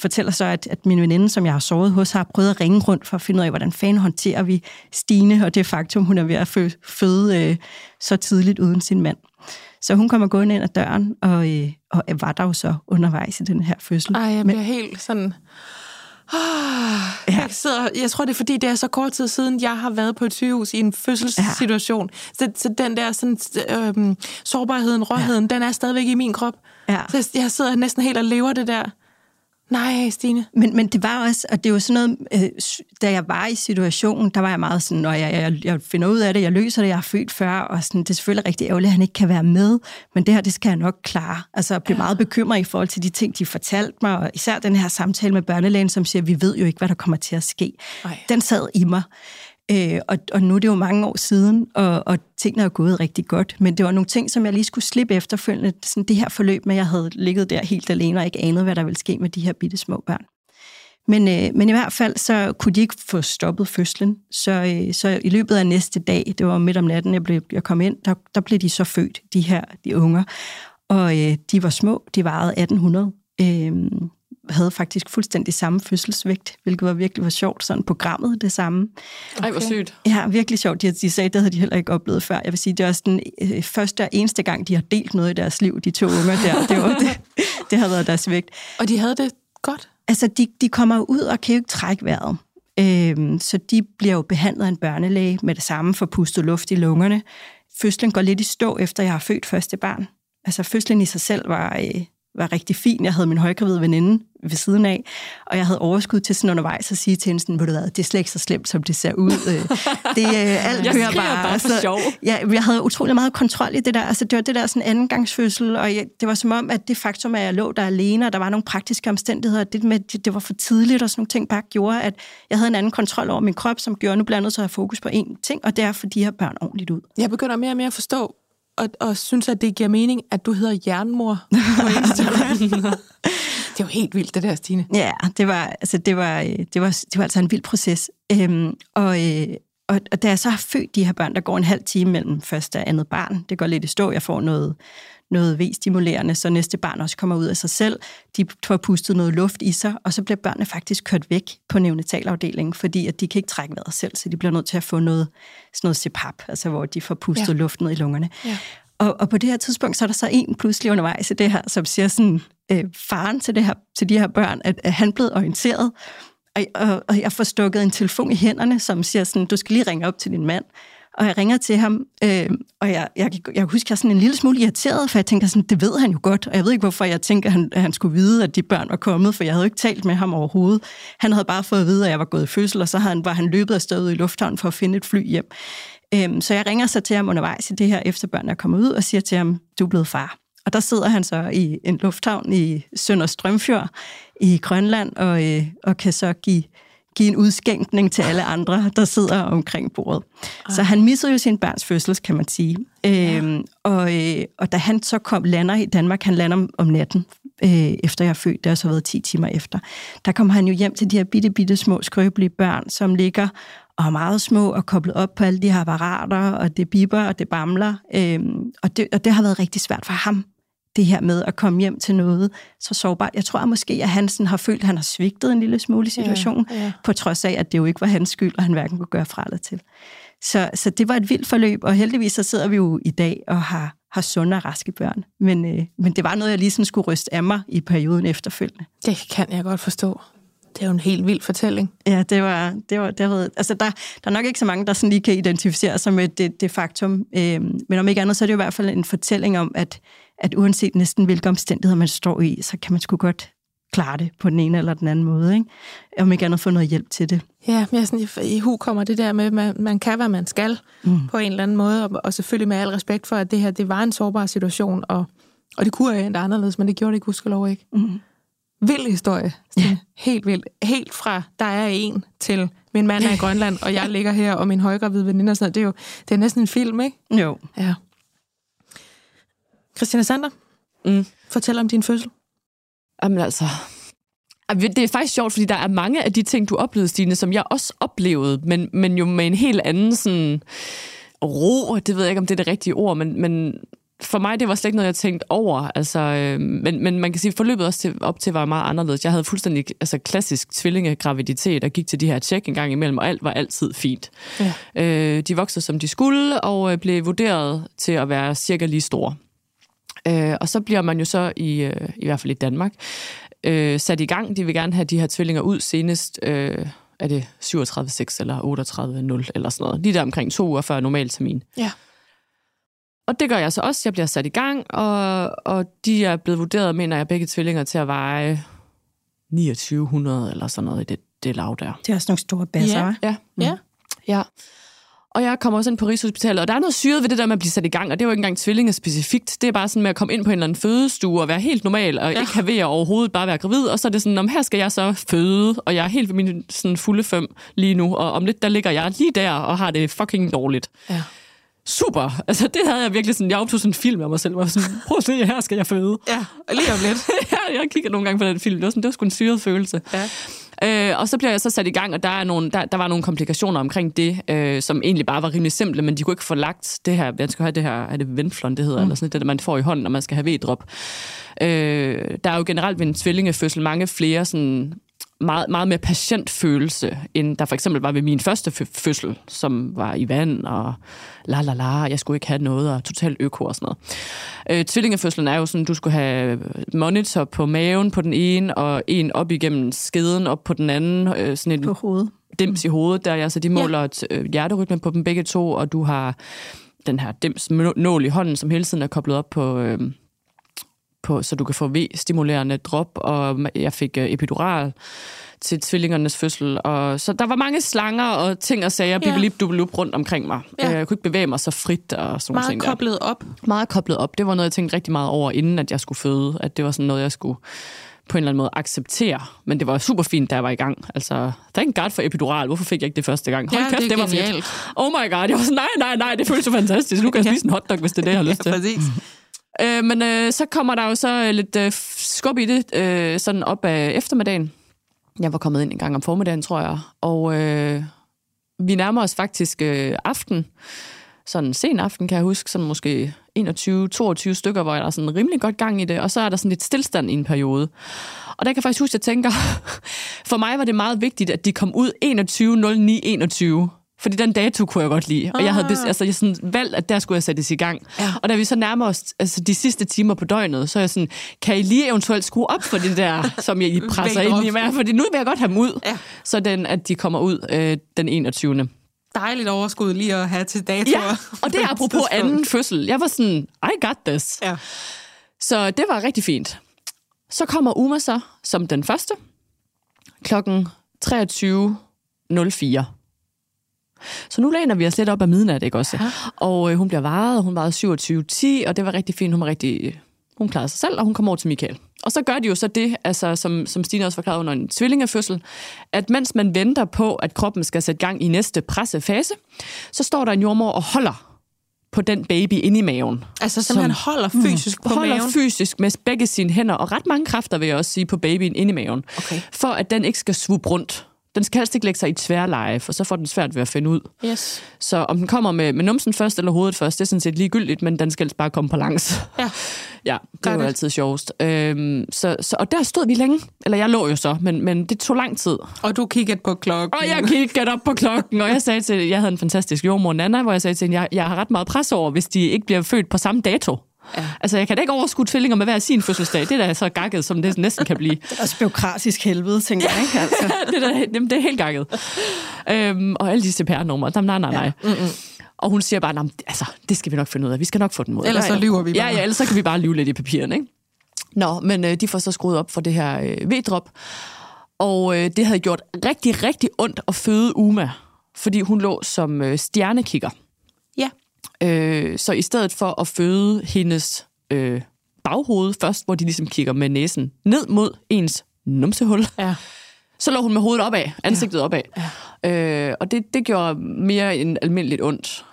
fortæller så, at min veninde, som jeg har sovet hos, har prøvet at ringe rundt for at finde ud af, hvordan fanden håndterer vi Stine, og det faktum, hun er ved at føde så tidligt uden sin mand. Så hun kommer gående ind ad døren, og var der jo så undervejs i den her fødsel. Ej, jeg bliver helt sådan... Jeg tror, det er, fordi det er så kort tid siden, jeg har været på et sygehus i en fødselssituation. Ja. Så den der sådan, sårbarheden, råheden, den er stadigvæk i min krop. Ja. Så jeg sidder næsten helt og lever det der. Nej, Stine. Men det var også, og det var sådan noget, da jeg var i situationen, der var jeg meget sådan, og jeg finder ud af det, jeg løser det, jeg har født før, og sådan, det er selvfølgelig rigtig ærgerligt, at han ikke kan være med, men det her, det skal jeg nok klare. Altså, jeg blev meget bekymret i forhold til de ting, de fortalte mig, og især den her samtale med børnelægen, som siger, vi ved jo ikke, hvad der kommer til at ske. Ej. Den sad i mig. Og nu er det jo mange år siden, og tingene er gået rigtig godt, men det var nogle ting, som jeg lige skulle slippe efterfølgende, sådan det her forløb med, at jeg havde ligget der helt alene og ikke anede, hvad der ville ske med de her bitte små børn. Men i hvert fald, så kunne de ikke få stoppet fødslen, så i løbet af næste dag, det var midt om natten, jeg kom ind, der blev de så født, de unger, og de var små, de vejede 1800, havde faktisk fuldstændig samme fødselsvægt, hvilket var virkelig sjovt, sådan programmet det samme. Okay. Ej, hvor sygt. Ja, virkelig sjovt. De sagde, det havde de heller ikke oplevet før. Jeg vil sige, det er også den første og eneste gang, de har delt noget i deres liv, de to unger der. Det havde været deres vægt. Og de havde det godt? Altså, de kommer ud og kan jo ikke trække vejret. Så de bliver jo behandlet af en børnelæge med det samme, for pustet luft i lungerne. Fødslen går lidt i stå, efter jeg har født første barn. Altså, fødslen i sig selv var rigtig fin. Jeg havde min højgravide veninde ved siden af, og jeg havde overskud til sådan undervejs at sige til hende sådan, det er slet ikke så slemt, som det ser ud. Alt kører bare for sjov. Jeg havde utrolig meget kontrol i det der. Altså, det var det der sådan andengangsfødsel, og det var som om, at det faktum, at jeg lå der alene, og der var nogle praktiske omstændigheder, det med, det var for tidligt, og sådan nogle ting bare gjorde, at jeg havde en anden kontrol over min krop, som gjorde, nu bliver jeg nødt til at have fokus på én ting, og det er for de her børn ordentligt ud. Jeg begynder mere og mere at forstå, og synes, at det giver mening, at du hedder jernmor på Instagram. Det er jo helt vildt, det der, Stine. Ja, det var altså en vild proces. Og da jeg så har født de her børn, der går en halv time mellem første og andet barn, det går lidt i stå, jeg får noget V-stimulerende, så næste barn også kommer ud af sig selv. De får pustet noget luft i sig, og så bliver børnene faktisk kørt væk på neonatalafdelingen, fordi at de kan ikke trække vejret selv, så de bliver nødt til at få sådan noget CPAP, altså hvor de får pustet luft ned i lungerne. Ja. Og på det her tidspunkt, så er der så en pludselig undervejs i det her, som siger sådan, faren til de her børn, at han blev orienteret, og jeg får stukket en telefon i hænderne, som siger sådan, du skal lige ringe op til din mand. Og jeg ringer til ham, og jeg husker, jeg er sådan en lille smule irriteret, for jeg tænker sådan, det ved han jo godt, og jeg ved ikke, hvorfor jeg tænker, at han skulle vide, at de børn var kommet, for jeg havde ikke talt med ham overhovedet. Han havde bare fået at vide, at jeg var gået i fødsel, og så var han løbet afsted ud i lufthavnen for at finde et fly hjem. Så jeg ringer så til ham undervejs i det her, efter børnene er kommet ud, og siger til ham, du er blevet far. Og der sidder han så i en lufthavn i Søndre Strømfjord i Grønland, og kan så give en udskænkning til alle andre, der sidder omkring bordet. Så han missede jo sin barns fødsel, kan man sige. Og da han så lander i Danmark, han lander om natten, efter jeg er født, det har så været 10 timer efter, der kom han jo hjem til de her bitte små skrøbelige børn, som ligger og er meget små og koblet op på alle de her apparater, og det bipper, og det bamler. Og det har været rigtig svært for ham, det her med at komme hjem til noget så sårbart. Jeg tror at måske, at Hansen har følt, at han har svigtet en lille smule situation, på trods af, at det jo ikke var hans skyld, og han hverken kunne gøre fra eller til. Så det var et vildt forløb, og heldigvis så sidder vi jo i dag og har sunde og raske børn. Men det var noget, jeg ligesom skulle ryste af mig i perioden efterfølgende. Det kan jeg godt forstå. Det er jo en helt vild fortælling. Ja, det var altså der er nok ikke så mange, der sådan lige kan identificere sig med det faktum. Men om ikke andet, så er det jo i hvert fald en fortælling om, at uanset næsten hvilke omstændigheder man står i, så kan man sgu godt klare det på den ene eller den anden måde, ikke? Om ikke andet få noget hjælp til det. Ja, men sådan, i hu kommer det der med, at man kan, hvad man skal på en eller anden måde, og selvfølgelig med al respekt for, at det her, det var en sårbar situation, og det kunne have endt anderledes, men det gjorde det ikke, gudskelov ikke. Mm. Vild historie. Ja. Helt vildt. Helt fra, der er en, til min mand er i Grønland, og jeg ligger her, og min højgravide veninde og sådan noget. Det er næsten en film, ikke? Jo. Ja. Christina Sander, fortæl om din fødsel. Jamen altså, det er faktisk sjovt, fordi der er mange af de ting, du oplevede, Stine, som jeg også oplevede, men jo med en helt anden sådan ro, det ved jeg ikke, om det er det rigtige ord, men for mig, det var slet ikke noget, jeg tænkte over. Altså, men man kan sige, at forløbet også op til var meget anderledes. Jeg havde fuldstændig klassisk tvillingegraviditet og gik til de her tjek en gang imellem, og alt var altid fint. Ja. De voksede, som de skulle, og blev vurderet til at være cirka lige store. Og så bliver man jo så, i hvert fald i Danmark, sat i gang. De vil gerne have de her tvillinger ud senest, er det 37,6 eller 38,0 eller sådan noget. Lige der omkring 2 uger før normal termin. Ja. Og det gør jeg så også. Jeg bliver sat i gang, og de er blevet vurderet, mener jeg, begge tvillinger til at veje 2900 eller sådan noget i det lav der. Det er også nogle store basser, hva'? Ja. Ja. Og jeg kommer også ind på Rigshospitalet, og der er noget syret ved det der med at blive sat i gang, og det er jo ikke engang tvillinger specifikt. Det er bare sådan med at komme ind på en eller anden fødestue og være helt normal, og ikke have vejer overhovedet, bare være gravid, og så er det sådan, om her skal jeg så føde, og jeg er helt ved min sådan fulde 5 lige nu, og om lidt, der ligger jeg lige der og har det fucking dårligt. Ja. Super! Altså, det havde jeg virkelig sådan... Jeg optog sådan en film af mig selv, og var sådan, prøv at se, her skal jeg føde. Ja, lige om lidt. Jeg kigger nogle gange på den film. Det var sgu en syret følelse. Ja. Og så bliver jeg så sat i gang, og der var nogle komplikationer omkring det, som egentlig bare var rimelig simple, men de kunne ikke få lagt det her... Jeg skal have det her... Er det venflon, det hedder? Eller sådan noget, det man får i hånden, når man skal have V-drop. Der er jo generelt ved en tvillingefødsel mange flere sådan... Meget, meget mere patientfølelse, end der for eksempel var ved min første fødsel, som var i vand, og jeg skulle ikke have noget, og totalt øko og sådan noget. Tvillingefødslen er jo sådan, du skulle have monitor på maven på den ene, og en op igennem skeden, op på den anden. Sådan en på hovedet. Dims i hovedet, der altså, de måler hjerterytmen på dem begge to, og du har den her dims-nål i hånden, som hele tiden er koblet op på... så du kan få V-stimulerende drop, og jeg fik epidural til tvillingernes fødsel. Og så der var mange slanger og ting og sager, biblip-dublip rundt omkring mig. Ja. Jeg kunne ikke bevæge mig så frit og sådan noget. Meget koblet op. Meget koblet op. Det var noget, jeg tænkte rigtig meget over, inden at jeg skulle føde. At det var sådan noget, jeg skulle på en eller anden måde acceptere. Men det var super fint, da jeg var i gang. Altså, thank God for epidural. Hvorfor fik jeg ikke det første gang? Hold kæft, det var genialt. Fedt. Oh my God. Jeg var sådan, nej, det føles så fantastisk. Nu kan jeg spise en hotdog, hvis det er det, jeg har lyst til. Præcis. Men så kommer der jo så lidt skub i det, sådan op af eftermiddagen. Jeg var kommet ind en gang om formiddagen, tror jeg. Og vi nærmer os faktisk aften, sådan sen aften, kan jeg huske, sådan måske 21-22 stykker, hvor der er sådan rimelig godt gang i det, og så er der sådan lidt stillstand i en periode. Og der kan jeg faktisk huske, at jeg tænker, for mig var det meget vigtigt, at de kom ud 21.09.21. Fordi den dato kunne jeg godt lide, og jeg havde sådan valgt, at der skulle jeg sættes i gang. Ja. Og da vi så nærmer os de sidste timer på døgnet, så er jeg sådan, kan I lige eventuelt skrue op for det der, som jeg presser ind i mig? Fordi nu vil jeg godt have dem ud, så at de kommer ud den 21. Dejligt overskud lige at have til datoer. Ja, og det er apropos anden fødsel. Jeg var sådan, I got this. Ja. Så det var rigtig fint. Så kommer Uma så som den første, klokken 23.04. Så nu læner vi os lidt op af midnat, ikke også? Ja. Og hun bliver varet, hun varede 27.10, og det var rigtig fint, hun var rigtig Hun klarede sig selv, og hun kom over til Mikael. Og så gør de jo så det, altså, som Stine også forklarede under en tvillingefødsel, at mens man venter på, at kroppen skal sætte gang i næste pressefase, så står der en jordmor og holder på den baby inde i maven. Altså simpelthen holder fysisk på holder maven? Holder fysisk med begge sine hænder, og ret mange kræfter, vil jeg også sige, på babyen inde i maven. Okay. For at den ikke skal svuppe rundt. Den skal helst ikke lægge sig i tværleje, for så får den svært ved at finde ud. Yes. Så om den kommer med numsen først eller hovedet først, det er sådan set ligegyldigt, men den skal bare komme på langs. Ja, ja, det er jo altid sjovest. Og der stod vi længe. Eller jeg lå jo så, men det tog lang tid. Og du kiggede på klokken. Og jeg kiggede op på klokken, og jeg sagde til, jeg havde en fantastisk jordmor, Nana, hvor jeg sagde til hende, jeg har ret meget pres over, hvis de ikke bliver født på samme dato. Ja. Altså, jeg kan da ikke overskue tvillinger med hver sin fødselsdag. Det er da så gakket, som det næsten kan blive. Det er også bureaukratisk helvede, tænker jeg, ikke? Altså. det er helt gakket. Og alle de CPR-numre, nej. Ja. Mm-hmm. Og hun siger bare, altså, det skal vi nok finde ud af. Vi skal nok få den ud. Ellers så lyver vi bare. Ja, ellers så kan vi bare lyve lidt i papirerne, ikke? Nå, men de får så skruet op for det her V-drop. Og det havde gjort rigtig, rigtig ondt at føde Uma, fordi hun lå som stjernekikker. Ja. Så i stedet for at føde hendes baghoved først, hvor de ligesom kigger med næsen ned mod ens numsehul, ja, så lå hun med hovedet opad, ansigtet opad. Ja. Og det gjorde mere end almindeligt ondt.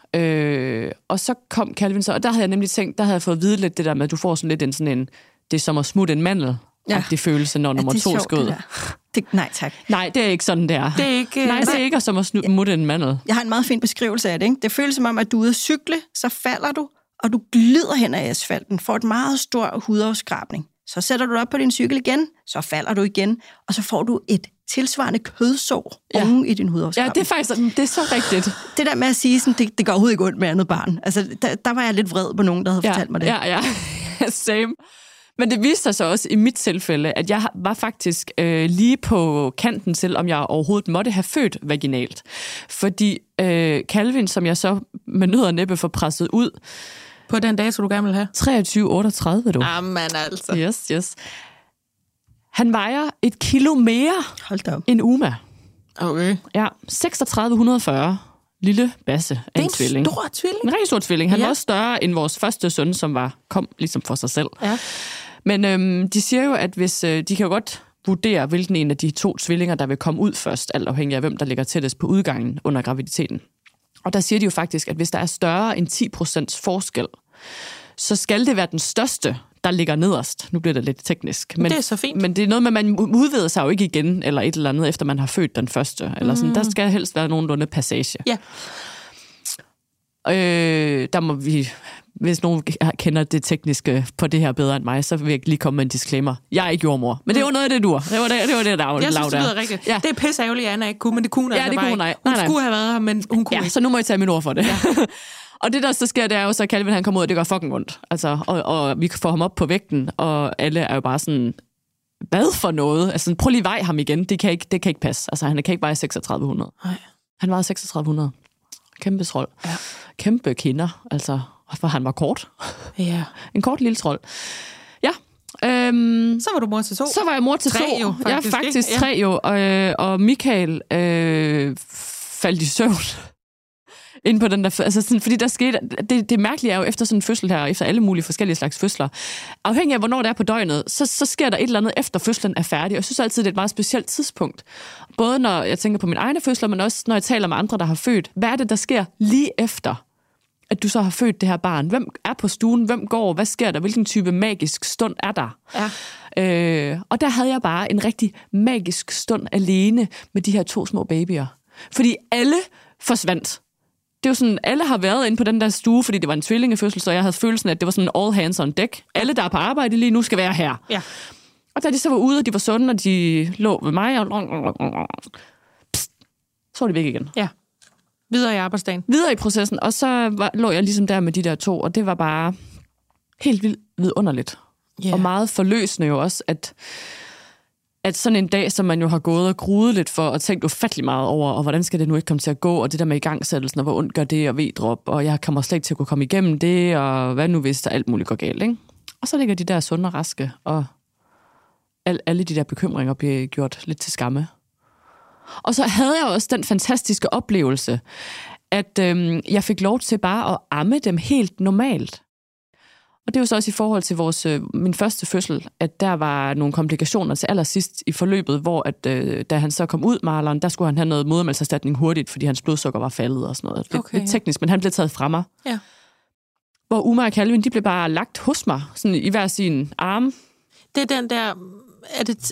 Og så kom Calvin så, og der havde jeg nemlig tænkt, der havde jeg fået at vide lidt det der med, at du får sådan lidt en, det er som at smutte en mandel, ja, det følelse, når nummer 2 skød. Nej, tak. Nej, det er ikke sådan, det er. Det er ikke, nej, det er ikke som at smutte en mandel. Jeg har en meget fin beskrivelse af det, ikke? Det føles som om, at du er ude at cykle, så falder du, og du glider hen af asfalten, får et meget stort hudafskrabning. Så sætter du dig op på din cykel igen, så falder du igen, og så får du et tilsvarende kødsår oven i din hudafskrabning. Ja, det er faktisk, det er så rigtigt. Det der med at sige, sådan, det går overhovedet ikke ondt med andet barn. Altså, der var jeg lidt vred på nogen, der havde fortalt mig det. Ja, same. Men det viste sig så også i mit tilfælde, at jeg var faktisk lige på kanten til, om jeg overhovedet måtte have født vaginalt. Fordi Calvin, som jeg så med nød og næppe får presset ud... På den dag, så du gerne vil have? 23,38, du. Jamen altså. Yes. Han vejer 1 kilo mere end Uma. Okay. Ja, 3640. Lille basse af en tvilling. Det er en stor tvilling. En rigtig stor tvilling. Han var også større end vores første søn, som kom ligesom for sig selv. Ja. Men de siger jo, at hvis de kan jo godt vurdere, hvilken en af de 2 tvillinger, der vil komme ud først, alt afhængig af, hvem der ligger tættest på udgangen under graviditeten. Og der siger de jo faktisk, at hvis der er større end 10% forskel, så skal det være den største, der ligger nederst. Nu bliver det lidt teknisk. Men det er så fint. Men det er noget med, at man udvider sig jo ikke igen, eller et eller andet, efter man har født den første. Eller sådan. Der skal helst være nogenlunde passage. Ja. Der må vi... Hvis nogen kender det tekniske på det her bedre end mig, så vil jeg lige komme med en disclaimer. Jeg er ikke jordmor. Men det var noget af det, du er. Det var det der lavede. Jeg synes, det lyder rigtigt. Ja. Det er pisseærgerligt, Anna ikke kunne, men det kunne altså bare ikke. Hun skulle have været her, men hun kunne ikke. Så nu må jeg tage min ord for det. Ja. Og det, der så sker, det er jo så, at Calvin han kommer ud, og det gør fucking ondt. Altså, og vi får ham op på vægten, og alle er jo bare sådan, hvad for noget? Altså, prøv lige vej ham igen. Det kan ikke passe. Altså, han kan ikke veje 3600. Nej. Han vejer 3600. Kæmpe trold. Ja. Kæmpe kinder, altså. For han var kort. Ja. En kort lille trold. Ja. Så var du mor til 2. Så var jeg mor til 3 2. Jo, faktisk, ja, faktisk 3 jo. Og Mikael faldt i søvn. Ind på den der... Altså sådan, fordi der skete... Det mærkelige er jo, efter sådan en fødsel her, efter alle mulige forskellige slags fødsler, afhængig af, hvornår det er på døgnet, så sker der et eller andet, efter fødslen er færdig. Og jeg synes altid, det er et meget specielt tidspunkt. Både når jeg tænker på mine egne fødsler, men også når jeg taler med andre, der har født. Hvad er det, der sker lige efter, at du så har født det her barn? Hvem er på stuen? Hvem går? Hvad sker der? Hvilken type magisk stund er der? Ja. Og der havde jeg bare en rigtig magisk stund alene med de her 2 små babyer. Fordi alle forsvandt. Det var sådan, alle har været inde på den der stue, fordi det var en tvillingefødsel, så jeg havde følelsen, at det var sådan all hands on deck. Alle, der er på arbejde lige nu, skal være her. Ja. Og da de så var ude, og de var sunde, og de lå ved mig, og pst, så var de væk igen. Ja. Videre i arbejdsdagen. Videre i processen, og så lå jeg ligesom der med de der 2, og det var bare helt vildt vidunderligt. Yeah. Og meget forløsende jo også, at sådan en dag, som man jo har gået og gruet lidt for, og tænkt ufattelig meget over, og hvordan skal det nu ikke komme til at gå, og det der med igangsættelsen, og hvor ondt gør det, og V-drop, og jeg kommer slet ikke til at kunne komme igennem det, og hvad nu hvis der alt muligt går galt, ikke? Og så ligger de der sunde og raske, og alle de der bekymringer bliver gjort lidt til skamme. Og så havde jeg også den fantastiske oplevelse, at jeg fik lov til bare at amme dem helt normalt. Og det er jo så også i forhold til vores, min første fødsel, at der var nogle komplikationer til allersidst i forløbet, hvor at, da han så kom ud, Marlon, der skulle han have noget modermælkserstatning hurtigt, fordi hans blodsukker var faldet og sådan noget. Lidt teknisk, men han blev taget fra mig. Ja. Hvor Uma og Calvin, de blev bare lagt hos mig, sådan i hver sin arme. Det er den der...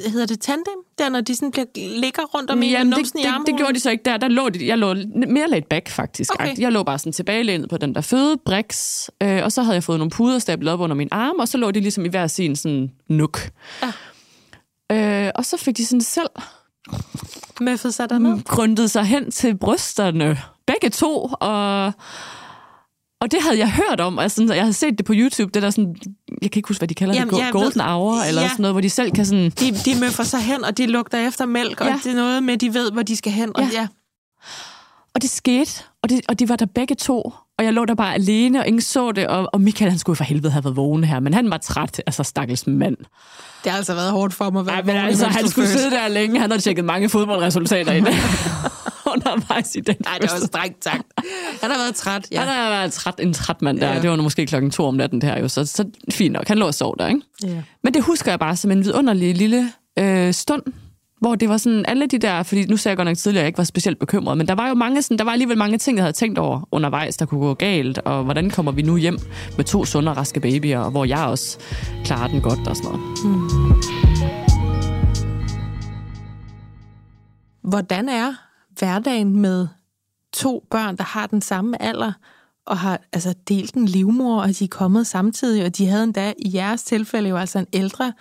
hedder det tandem? Der, når de sådan ligger rundt om i numsen i armhulen? Det gjorde de så ikke der. Der lå de, jeg lå mere laid back, faktisk. Okay. Jeg lå bare sådan tilbagelænet på den der fødebriks, og så havde jeg fået nogle puder stablet op under min arm, og så lå de ligesom i hver sin sådan nuk. Ja. Og så fik de sådan selv... møffet sig dernede? Grøntede sig hen til brysterne. Begge to, og det havde jeg hørt om, altså jeg havde set det på YouTube, det der sådan, jeg kan ikke huske, hvad de kalder det, golden hour, eller sådan noget, hvor de selv kan sådan... De møffer sig hen, og de lugter efter mælk, og det er noget med, de ved, hvor de skal hen, og Og det skete, og de var der begge to, og jeg lå der bare alene, og ingen så det, og Mikael, han skulle for helvede have været vågen her, men han var træt, altså stakkels mand. Det har altså været hårdt for mig at være vågen. Men altså, han skulle sidde der længe, han har tjekket mange fodboldresultater i dag. Undervejs i den. Nej, det var strengt sagt. Han har været træt, ja. Han har været en træt mand der. Ja. Det var måske 2:00 om natten, det her jo. Så fint nok. Han lå og sov der, ikke? Ja. Men det husker jeg bare som en vidunderlig lille stund, hvor det var sådan alle de der... Fordi nu sagde jeg godt nok tidligere, at jeg ikke var specielt bekymret, men der var jo mange sådan, der var alligevel mange ting, jeg havde tænkt over undervejs, der kunne gå galt, og hvordan kommer vi nu hjem med 2 sunde og raske babyer, og hvor jeg også klarer den godt og sådan noget. Hvordan er hverdagen med 2 børn, der har den samme alder, og har altså delt en livmor, og de er kommet samtidig, og de havde endda i jeres tilfælde jo altså en ældre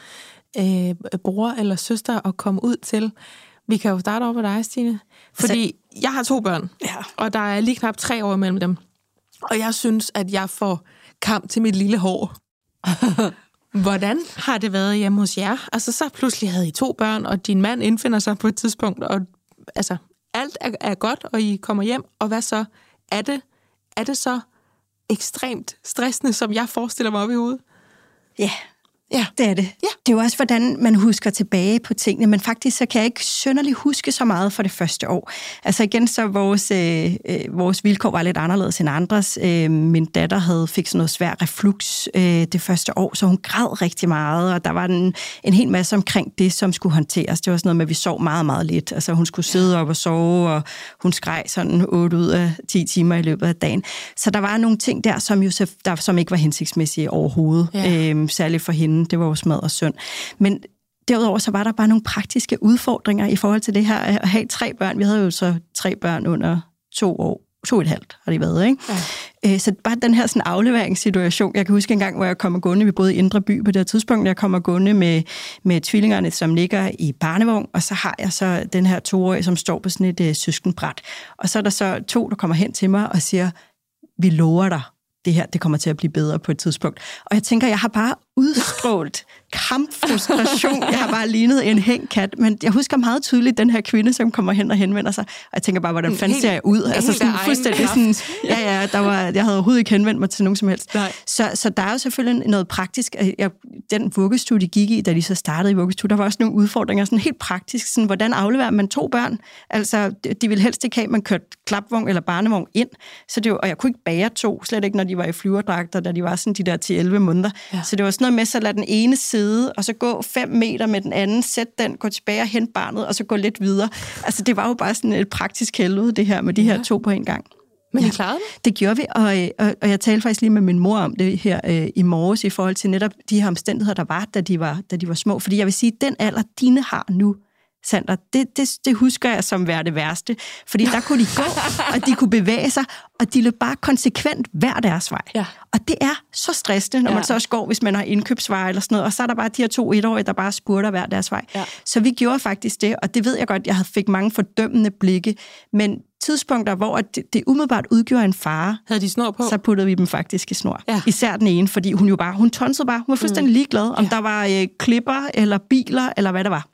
bror eller søster at komme ud til. Vi kan jo starte over med dig, Stine. Fordi jeg har 2 børn, og der er lige knap 3 år imellem dem. Og jeg synes, at jeg får kamp til mit lille hår. Hvordan har det været hjemme hos jer? Altså så pludselig havde I 2 børn, og din mand indfinder sig på et tidspunkt, og altså... alt er godt, og I kommer hjem, og hvad så? Er det så ekstremt stressende, som jeg forestiller mig op i hovedet? Ja, det er det. Ja. Det er jo også, hvordan man husker tilbage på tingene, men faktisk så kan jeg ikke synderligt huske så meget for det første år. Altså igen, så vores vilkår var lidt anderledes end andres. Min datter fik sådan noget svær reflux det første år, så hun græd rigtig meget, og der var en hel masse omkring det, som skulle håndteres. Det var sådan noget med, at vi sov meget, meget lidt. Altså hun skulle sidde op og sove, og hun skreg sådan 8 ud af 10 timer i løbet af dagen. Så der var nogle ting der, som ikke var hensigtsmæssige overhovedet, særligt for hende. Det var jo smad og synd. Men derudover så var der bare nogle praktiske udfordringer i forhold til det her at have 3 børn. Vi havde jo så 3 børn under 2 år. 2,5 har det været, ikke? Ja. Så bare den her sådan afleveringssituation. Jeg kan huske en gang, hvor jeg kom og gående. Vi boede i Indre By på det tidspunkt. Jeg kom og gående med tvillingerne, som ligger i barnevogn. Og så har jeg så den her 2-årige, som står på sådan et søskenbræt. Og så er der så 2, der kommer hen til mig og siger, vi lover dig. Det her, det kommer til at blive bedre på et tidspunkt. Og jeg tænker, jeg har bare udstrålet kampfrustration. Jeg har bare lignet en hængkat. Men jeg husker meget tydeligt den her kvinde, som kommer hen og henvender sig. Og jeg tænker bare, hvordan fanden ser jeg ud? Altså sådan fuldstændig sådan... Ja, jeg havde overhovedet ikke henvendt mig til nogen som helst. Så der er jo selvfølgelig noget praktisk. Den vuggestue, de gik i, da de så startede i vuggestue, der var også nogle udfordringer, sådan helt praktisk. Sådan, hvordan afleverer man 2 børn? Altså, de ville helst ikke have, at man kørte klapvogn eller barnevogn ind. Så det var, og jeg kunne ikke bære 2, slet ikke, når de var i flyverdragter, da de var sådan de der 10-11 måneder. Ja. Så det var sådan noget med, så lad den ene sidde, og så gå 5 meter med den anden, sæt den, gå tilbage og hente barnet, og så gå lidt videre. Altså, det var jo bare sådan et praktisk helvede, det her med de her 2 på en gang. Men I klarede det? Det gjorde vi, og jeg talte faktisk lige med min mor om det her i morges, i forhold til netop de her omstændigheder, der var, da de var små. Fordi jeg vil sige, den alder, dine har nu, Sander, det husker jeg som være det værste. Fordi der kunne de gå, og de kunne bevæge sig, og de løb bare konsekvent hver deres vej. Ja. Og det er så stressende, når man så også går, hvis man har indkøbsvarer eller sådan noget, og så er der bare de her 2 1-årige, der bare spurter hver deres vej. Ja. Så vi gjorde faktisk det, og det ved jeg godt, jeg fik mange fordømmende blikke, men tidspunkter, hvor det umiddelbart udgjorde en fare. Havde de snor på? Så puttede vi dem faktisk i snor. Ja. Især den ene, fordi hun tonsede bare. Hun var fuldstændig ligeglad, om der var klipper eller biler eller hvad der var.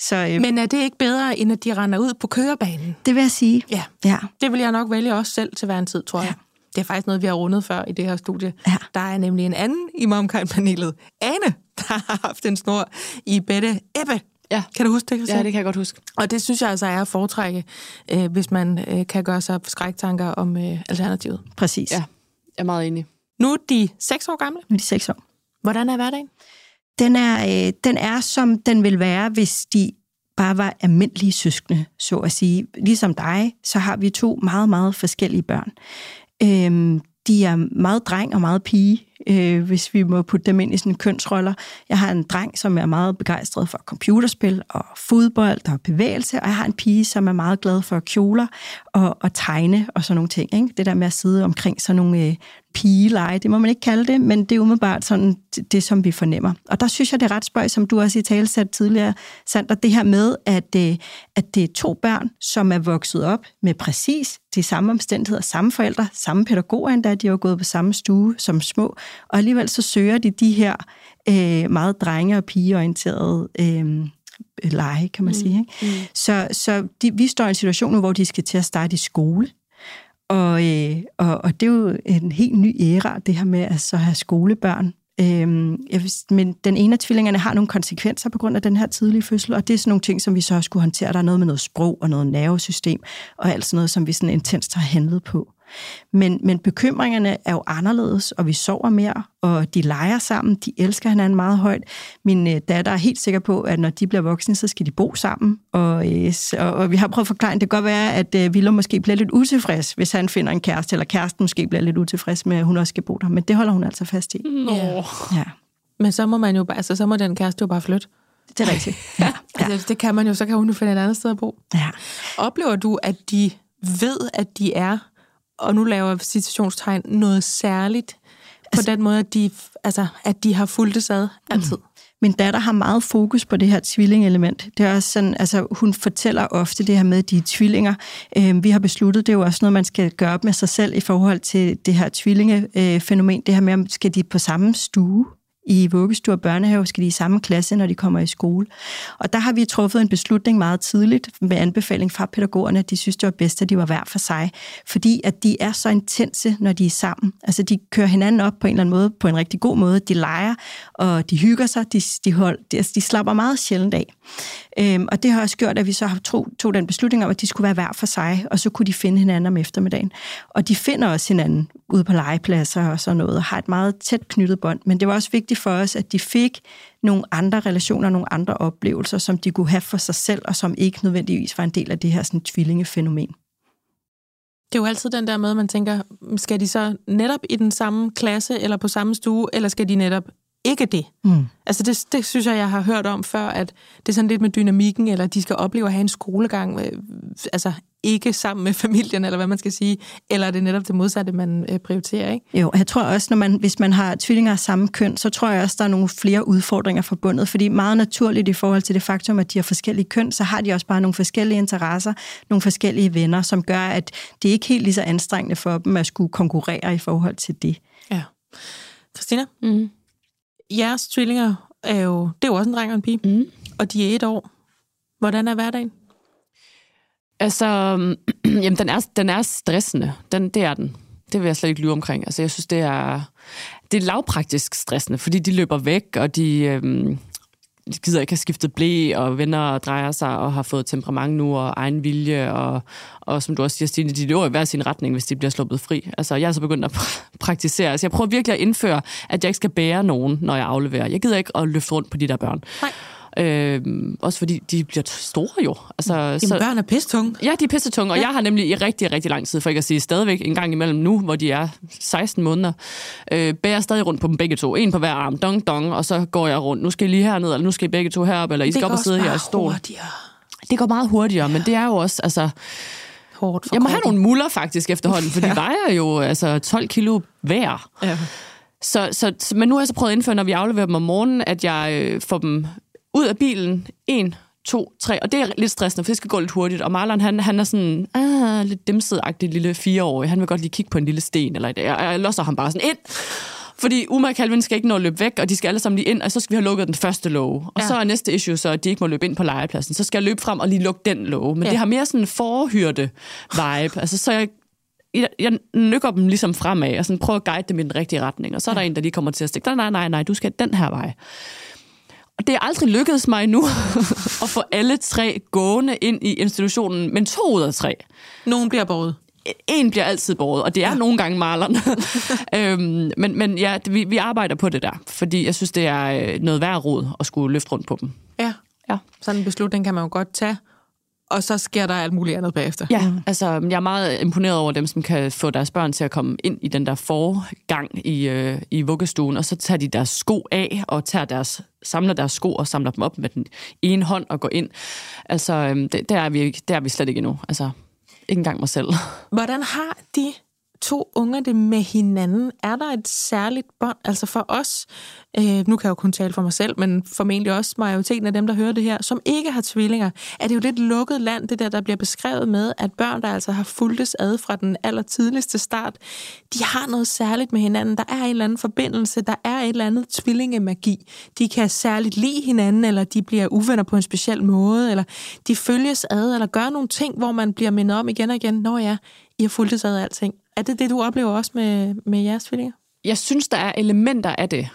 Så, men er det ikke bedre, end at de render ud på kørebanen? Det vil jeg sige. Ja. Det vil jeg nok vælge også selv til hver en tid, tror jeg. Det er faktisk noget, vi har rundet før i det her studie. Ja. Der er nemlig en anden i MomKind-panelet, Ane, der har haft en snor i Bette Ebbe. Ja. Kan du huske det? Ja, det kan jeg godt huske. Og det synes jeg altså er at foretrække, hvis man kan gøre sig skræktanker om alternativet. Præcis. Ja, jeg er meget enig. Nu er de 6 år gamle? Nu er de 6 år. Hvordan er hverdagen? Den er, som den vil være, hvis de bare var almindelige søskende, så at sige. Ligesom dig, så har vi 2 meget, meget forskellige børn. De er meget dreng og meget pige, hvis vi må putte dem ind i sådan kønsroller. Jeg har en dreng, som er meget begejstret for computerspil og fodbold og bevægelse, og jeg har en pige, som er meget glad for kjoler og tegne og sådan nogle ting. Ikke? Det der med at sidde omkring sådan nogle pigeleje, det må man ikke kalde det, men det er umiddelbart sådan det, som vi fornemmer. Og der synes jeg, det er ret spøjs, som du også i tale satte tidligere, Sander, det her med, at det er 2 børn, som er vokset op med præcis de samme omstændigheder, samme forældre, samme pædagoger endda, de har gået på samme stue som små, og alligevel så søger de her meget drenge- og pigeorienterede lege, kan man sige. Ikke? Så vi står i en situation nu, hvor de skal til at starte i skole, og det er jo en helt ny æra, det her med at så have skolebørn. Men den ene af tvillingerne har nogle konsekvenser på grund af den her tidlige fødsel, og det er sådan nogle ting, som vi så skulle håndtere. Der er noget med noget sprog og noget nervesystem, og alt sådan noget, som vi sådan intenst har handlet på. Men bekymringerne er jo anderledes, og vi sover mere, og de leger sammen, de elsker hinanden meget højt. Min datter er helt sikker på, at når de bliver voksne, så skal de bo sammen, og vi har prøvet at forklare, at det kan godt være, at Willem måske bliver lidt utilfreds, hvis han finder en kæreste, eller kæresten måske bliver lidt utilfreds med, at hun også skal bo der, men det holder hun altså fast i. Ja. Men så må man jo bare, altså, så må den kæreste jo bare flytte. Det er rigtigt. Ja. Ja. Altså, det kan man jo, så kan hun jo finde et andet sted at bo. Ja. Oplever du, at de ved, at de er, og nu laver situationstegn, noget særligt på den måde, at de har fulgtes ad altid? Min datter har meget fokus på det her tvillingelement. Det er også sådan, altså hun fortæller ofte det her med, de tvillinger. Vi har besluttet, det er jo også noget, man skal gøre op med sig selv i forhold til det her tvillingefænomen. Det her med, om skal de på samme stue i vuggestue og børnehave, skal de i samme klasse, når de kommer i skole. Og der har vi truffet en beslutning meget tidligt med anbefaling fra pædagogerne, at de synes, det var bedst, at de var hver for sig. Fordi at de er så intense, når de er sammen. Altså, de kører hinanden op på en eller anden måde, på en rigtig god måde. De leger, og de hygger sig. De slapper meget sjældent af. Og det har også gjort, at vi så tog den beslutning om, at de skulle være hver for sig, og så kunne de finde hinanden om eftermiddagen. Og de finder også hinanden ude på legepladser og sådan noget, og har et meget tæt knyttet bånd. Men det var også vigtigt for os, at de fik nogle andre relationer, nogle andre oplevelser, som de kunne have for sig selv, og som ikke nødvendigvis var en del af det her sådan tvillingefænomen. Det er jo altid den der med, man tænker, skal de så netop i den samme klasse, eller på samme stue, eller skal de netop ikke det? Mm. Altså det synes jeg har hørt om før, at det er sådan lidt med dynamikken, eller de skal opleve at have en skolegang, altså ikke sammen med familien, eller hvad man skal sige, eller er det netop det modsatte, man prioriterer, ikke? Jo, jeg tror også, hvis man har tvillinger af samme køn, så tror jeg også, der er nogle flere udfordringer forbundet, fordi meget naturligt i forhold til det faktum, at de har forskellige køn, så har de også bare nogle forskellige interesser, nogle forskellige venner, som gør, at det ikke helt lige så anstrengende for dem at skulle konkurrere i forhold til det. Ja. Christina? Mm. Jeres tvillinger er jo, det er jo også en dreng og en pige, og de er 1 år. Hvordan er hverdagen? Altså, jamen, den er stressende. Det er den. Det vil jeg slet ikke lyve omkring. Altså, jeg synes, det er lavpraktisk stressende, fordi de løber væk, og de gider ikke have skiftet ble, og vender og drejer sig, og har fået temperament nu, og egen vilje, og som du også siger, Stine, de løber i hver sin retning, hvis de bliver sluppet fri. Altså, jeg er så begyndt at praktisere. Altså, jeg prøver virkelig at indføre, at jeg ikke skal bære nogen, når jeg afleverer. Jeg gider ikke at løfte rundt på de der børn. Nej. Også fordi de bliver store jo. Altså, så børn er pissetunge. Ja, de er pissetunge, og ja. Jeg har nemlig i rigtig, rigtig lang tid, for ikke at sige stadigvæk en gang imellem nu, hvor de er 16 måneder, bærer stadig rundt på dem begge to. En på hver arm, dong, dong, og så går jeg rundt. Nu skal I lige herned, eller nu skal I begge to herop, eller I skal op og sidde her i stolen. Det går meget hurtigere, ja. Men det er jo også, altså... Hårdt for jeg må have nogle muller faktisk efterhånden, for de vejer jo altså 12 kilo hver. Ja. Så, men nu har jeg så prøvet at indføre, når vi afleverer dem om morgenen, at jeg får dem... ud af bilen, 1, 2, 3, og det er lidt stressende, for det skal gå lidt hurtigt. Og Marlon, han er sådan lidt dimset-agtig lille 4-årig. Han vil godt lige kigge på en lille sten, eller jeg losser ham bare sådan ind. Fordi Uma og Calvin skal ikke nå at løbe væk, og de skal alle sammen lige ind, og så skal vi have lukket den første låge. Og så er næste issue så, at de ikke må løbe ind på legepladsen. Så skal jeg løbe frem og lige lukke den låge. Men det har mere sådan en forhyrte-vibe. Altså, så jeg nykker dem ligesom fremad, og sådan prøver at guide dem i den rigtige retning. Og så er der en, der lige kommer til at stikke, nej, du skal den her vej. Og det er aldrig lykkedes mig endnu at få alle 3 gående ind i institutionen, men 2 ud af 3. Nogen bliver båret. en bliver altid båret, og det er nogle gange Marlon. Men ja, vi arbejder på det der, fordi jeg synes, det er noget værd rod at skulle løfte rundt på dem. Ja. Sådan en beslutning kan man jo godt tage, og så sker der alt muligt andet bagefter. Ja, altså jeg er meget imponeret over dem, som kan få deres børn til at komme ind i den der forgang i vuggestuen, og så tager de deres sko af og samler deres sko og samler dem op med den ene hånd og går ind. Altså, der er vi slet ikke endnu. Altså, ikke engang mig selv. Hvordan har de to unger det med hinanden? Er der et særligt bånd? Altså for os, nu kan jeg jo kun tale for mig selv, men formentlig også majoriteten af dem, der hører det her, som ikke har tvillinger, er det jo lidt lukket land, det der bliver beskrevet med, at børn, der altså har fulgtes ad fra den allertidligste start, de har noget særligt med hinanden. Der er en eller anden forbindelse, der er et eller andet tvillingemagi. De kan særligt lide hinanden, eller de bliver uvenner på en speciel måde, eller de følges ad, eller gør nogle ting, hvor man bliver mindet om igen og igen, når ja, I har fulgtes ad af alting. Er det det, du oplever også med jeres tvillinger? Jeg synes, der er elementer af det.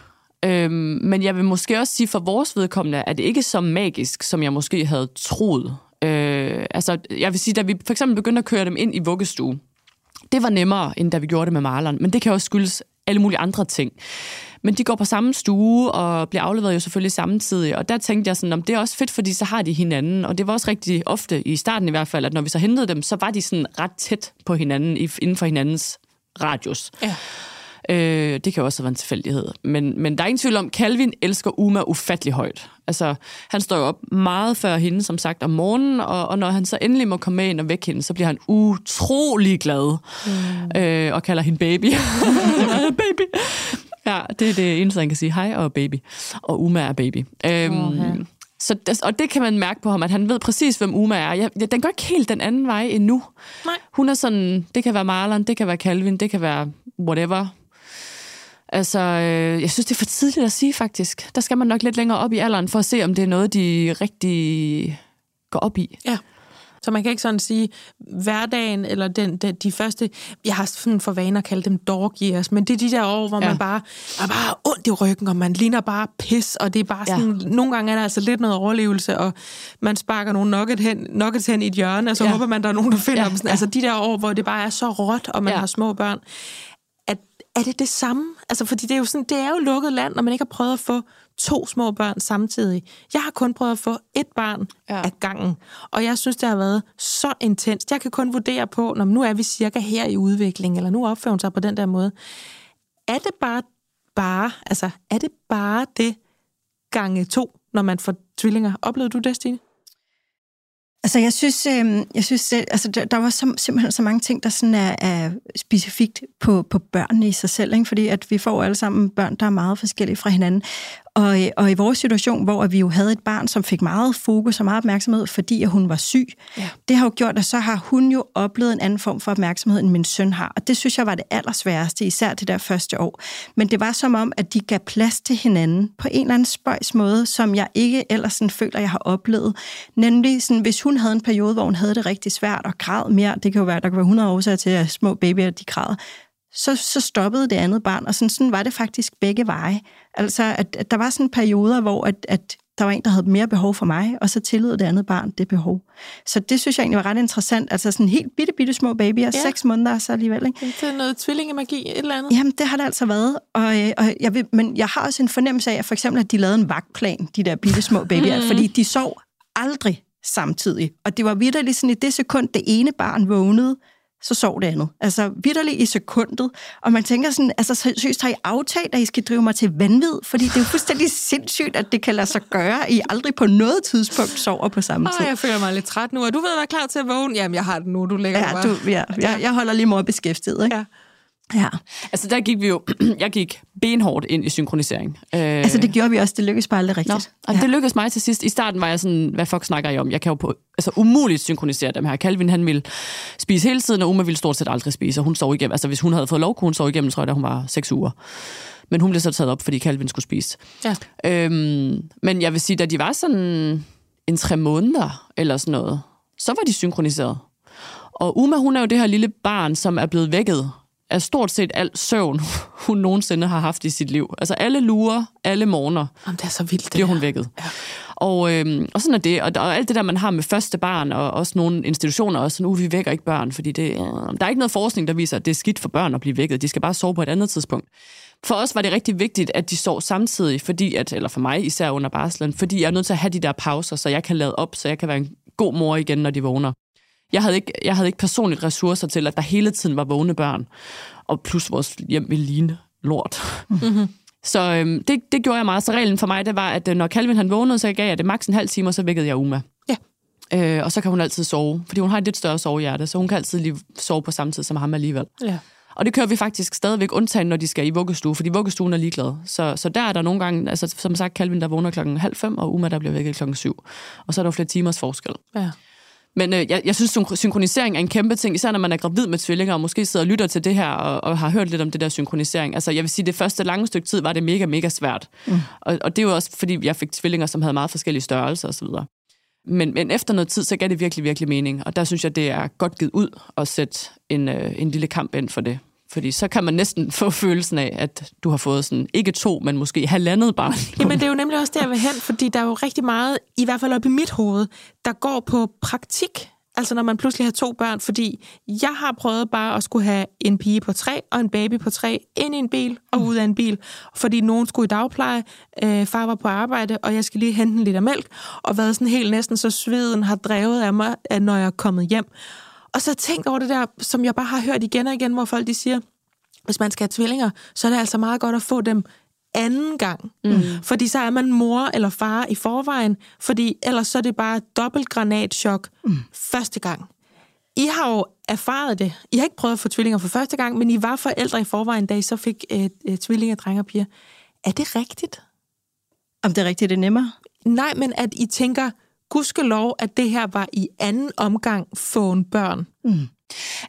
Men jeg vil måske også sige, for vores vedkommende, er det ikke så magisk, som jeg måske havde troet. Altså, jeg vil sige, da vi for eksempel begyndte at køre dem ind i vuggestue, det var nemmere, end da vi gjorde det med Marlon. Men det kan også skyldes alle mulige andre ting. Men de går på samme stue og bliver afleveret jo selvfølgelig samtidig. Og der tænkte jeg sådan, om det er også fedt, fordi så har de hinanden. Og det var også rigtig ofte, i starten i hvert fald, at når vi så hentede dem, så var de sådan ret tæt på hinanden, inden for hinandens radius. Ja. Det kan jo også være en tilfældighed. Men der er ingen tvivl om, Calvin elsker Uma ufattelig højt. Altså, han står jo op meget før hende, som sagt, om morgenen, og når han så endelig må komme med ind og vække hende, så bliver han utrolig glad. Og kalder hende baby. Baby! Ja, det er det eneste, han kan sige. Hej og baby. Og Uma er baby. Okay. Og det kan man mærke på ham, at han ved præcis, hvem Uma er. Den går ikke helt den anden vej endnu. Nej. Hun er sådan, det kan være Marlon, det kan være Calvin, det kan være whatever. Altså, jeg synes, det er for tidligt at sige, faktisk. Der skal man nok lidt længere op i alderen, for at se, om det er noget, de rigtig går op i. Ja. Så man kan ikke sådan sige, hverdagen eller de første, jeg har sådan for vane at kalde dem dog years, men det er de der år, hvor man bare er bare ondt i ryggen, og man ligner bare pis, og det er bare sådan, nogle gange er der altså lidt noget overlevelse, og man sparker nogle nuggets hen i et hjørne, og så håber man, der er nogen, der finder dem. Altså de der år, hvor det bare er så råt, og man har små børn. Er det det samme? Altså, fordi det er jo sådan, det er jo lukket land, når man ikke har prøvet at få 2 små børn samtidig. Jeg har kun prøvet at få 1 barn ad gangen, og jeg synes, det har været så intenst. Jeg kan kun vurdere på, når nu er vi cirka her i udvikling, eller nu opfører hun sig på den der måde. Er det bare det gange 2, når man får tvillinger? Oplevede du det, Stine? Altså, jeg synes altså, der var simpelthen så mange ting, der sådan er specifikt på børnene i sig selv, ikke? Fordi at vi får alle sammen børn, der er meget forskellige fra hinanden. Og i vores situation, hvor vi jo havde et barn, som fik meget fokus og meget opmærksomhed, fordi at hun var syg, det har jo gjort, at så har hun jo oplevet en anden form for opmærksomhed, end min søn har. Og det synes jeg var det allersværeste, især det der første år. Men det var som om, at de gav plads til hinanden på en eller anden spøjs måde, som jeg ikke ellers sådan føler, jeg har oplevet. Nemlig, sådan, hvis hun havde en periode, hvor hun havde det rigtig svært og græd mere, det kan jo være, der kan være 100 årsager til, at små babyer, de græder, så stoppede det andet barn, og sådan var det faktisk begge veje. Altså, at der var sådan perioder, hvor at der var en, der havde mere behov for mig, og så tillod det andet barn det behov. Så det synes jeg egentlig var ret interessant. Altså sådan helt bitte små babyer, 6 måneder så alligevel, ikke? Det er noget tvillingemagi, et eller andet. Jamen, det har det altså været. Men jeg har også en fornemmelse af, at for eksempel, at de lavede en vagtplan, de der bitte små babyer, fordi de sov aldrig samtidig. Og det var vitterligt sådan i det sekund, det ene barn vågnede, så sov det andet. Altså vitterligt i sekundet. Og man tænker sådan, altså seriøst har I aftalt, at I skal drive mig til vanvid? Fordi det er jo fuldstændig sindssygt, at det kan lade sig gøre, at I aldrig på noget tidspunkt sover på samme tid. Jeg føler mig lidt træt nu, og du ved, at jeg er klar til at vågne. Jamen, jeg har det nu, du lægger mig bare. Jeg holder lige mor beskæftiget, ikke? Ja. Altså der gik vi jo, jeg gik benhårdt ind i synkronisering. Altså det gjorde vi også, det lykkedes bare aldrig rigtigt. Og det lykkedes mig til sidst. I starten var jeg sådan, hvad fuck snakker jeg om? Jeg kan jo umuligt synkronisere dem her. Calvin, han ville spise hele tiden, og Uma ville stort set aldrig spise, og hun sov igennem. Altså hvis hun havde fået lov, kunne hun sove igennem, tror jeg, da hun var 6 uger. Men hun blev så taget op, fordi Calvin skulle spise. Ja. Men jeg vil sige, da de var sådan en 3 måneder eller sådan noget, så var de synkroniseret. Og Uma, hun er jo det her lille barn, som er blevet vækket af stort set al søvn, hun nogensinde har haft i sit liv. Altså alle lurer, alle morgener. Jamen, det er så vildt, det bliver hun vækket. Ja. Og sådan er det. Og alt det der, man har med første barn, og også nogle institutioner, også sådan, vi vækker ikke børn, fordi det, der er ikke noget forskning, der viser, at det er skidt for børn at blive vækket. De skal bare sove på et andet tidspunkt. For os var det rigtig vigtigt, at de sov samtidig, fordi at, eller for mig især under barslen, fordi jeg er nødt til at have de der pauser, så jeg kan lade op, så jeg kan være en god mor igen, når de vågner. Jeg havde ikke personligt ressourcer til, at der hele tiden var vågne børn, og plus vores hjem ville ligne lort. Mm-hmm. Så det gjorde jeg meget. Så reglen for mig, det var, at når Calvin han vågnede, så gav jeg det maks en halv time, og så vækkede jeg Uma. Ja. Og så kan hun altid sove, fordi hun har et lidt større sovehjerte, så hun kan altid lige sove på samme tid som ham alligevel. Ja. Og det kører vi faktisk stadigvæk undtagen, når de skal i vuggestue, fordi vuggestuen er ligeglad. Så der er der nogle gange, altså som sagt, Calvin der vågner 4:30, og Uma der bliver vækket 7:00. Og så er der flere timers forskel. Ja. Men jeg synes, synkronisering er en kæmpe ting, især når man er gravid med tvillinger, og måske sidder og lytter til det her, og har hørt lidt om det der synkronisering. Altså, jeg vil sige, det første lange stykke tid var det mega, mega svært. Mm. Og det er jo også, fordi jeg fik tvillinger, som havde meget forskellige størrelser osv. Men efter noget tid, så gav det virkelig, virkelig mening. Og der synes jeg, det er godt givet ud at sætte en lille kamp ind for det. Fordi så kan man næsten få følelsen af, at du har fået sådan, ikke 2, men måske 1,5 barn. Jamen, det er jo nemlig også der, jeg vil hen, fordi der er jo rigtig meget, i hvert fald op i mit hoved, der går på praktik. Altså, når man pludselig har 2 børn, fordi jeg har prøvet bare at skulle have en pige på 3 og en baby på 3 ind i en bil og ud af en bil. Fordi nogen skulle i dagpleje, far var på arbejde, og jeg skal lige hente en liter mælk, og været sådan helt næsten, så sveden har drevet af mig, når jeg er kommet hjem. Og så tænk over det der, som jeg bare har hørt igen og igen, hvor folk de siger, hvis man skal have tvillinger, så er det altså meget godt at få dem anden gang. Mm. Fordi så er man mor eller far i forvejen, fordi ellers så er det bare dobbeltgranatschok første gang. I har jo erfaret det. I har ikke prøvet at få tvillinger for første gang, men I var forældre i forvejen, da I så fik tvillinger, drenge og piger. Er det rigtigt? Om det er rigtigt, det er nemmere? Nej, men at I tænker... gudskelov, at det her var i anden omgang fåen børn. Mm.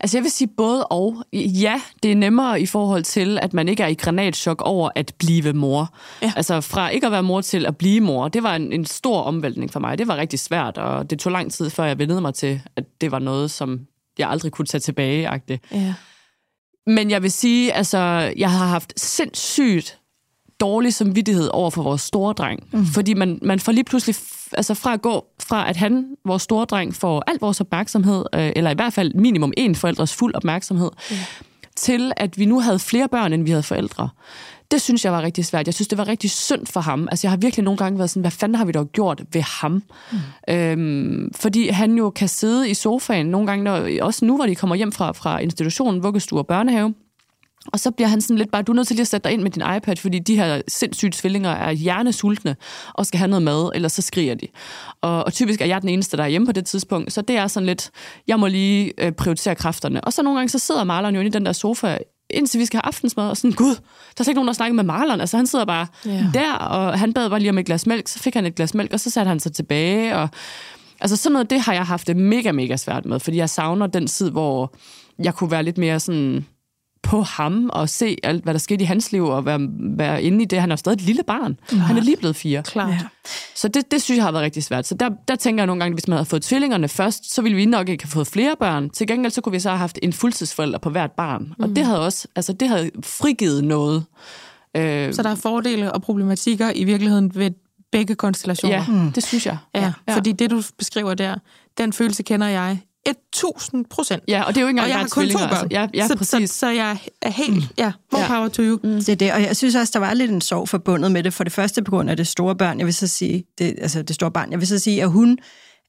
Altså jeg vil sige både og. Ja, det er nemmere i forhold til, at man ikke er i granatschok over at blive mor. Ja. Altså fra ikke at være mor til at blive mor, det var en stor omvæltning for mig. Det var rigtig svært, og det tog lang tid, før jeg vendede mig til, at det var noget, som jeg aldrig kunne tage tilbage-agtigt. Ja. Men jeg vil sige, altså jeg har haft sindssygt dårlig samvittighed over for vores store dreng. Mm. Fordi man får lige pludselig, altså fra at gå fra, at han, vores store dreng, får alt vores opmærksomhed, eller i hvert fald minimum 1 forældres fuld opmærksomhed, til at vi nu havde flere børn, end vi havde forældre. Det synes jeg var rigtig svært. Jeg synes, det var rigtig synd for ham. Altså, jeg har virkelig nogle gange været sådan, hvad fanden har vi dog gjort ved ham? Mm. Fordi han jo kan sidde i sofaen nogle gange, når, også nu, hvor de kommer hjem fra institutionen, vuggestue og børnehave. Og så bliver han sådan lidt bare, du er nødt til lige at sætte dig ind med din iPad, fordi de her sindssyge tvillinger er hjernesultne og skal have noget mad, eller så skriger de. Og typisk er jeg den eneste, der er hjemme på det tidspunkt, så det er sådan lidt, jeg må lige prioritere kræfterne. Og så nogle gange, så sidder Marlon jo inde i den der sofa, indtil vi skal have aftensmad, og sådan, gud, der er ikke nogen, der snakker med Marlon. Altså han sidder bare der, og han bad bare lige om et glas mælk, så fik han et glas mælk, og så satte han sig tilbage. Og... altså sådan noget, det har jeg haft det mega, mega svært med, fordi jeg savner den tid, hvor jeg kunne være lidt mere sådan... på ham og se alt, hvad der skete i hans liv, og være inde i det. Han er stadig et lille barn. Klart. Han er lige blevet 4. Klart. Ja. Så det synes jeg har været rigtig svært. Så der tænker jeg nogle gange, at hvis man havde fået tvillingerne først, så ville vi nok ikke have fået flere børn. Til gengæld så kunne vi så have haft en fuldtidsforælder på hvert barn. Mm. Og det havde også, altså det havde frigivet noget. Så der er fordele og problematikker i virkeligheden ved begge konstellationer? Ja, det synes jeg. Ja. Fordi det, du beskriver der, den følelse kender jeg 1000%. Ja, og det er jo ikke engang bare tvillinger. Og jeg har kun 2 børn. Altså. Ja, præcis. Så jeg er helt, more power to you. Mm. Det er det, og jeg synes også, der var lidt en sorg forbundet med det. For det første på grund af det store barn, det store barn, jeg vil så sige, at hun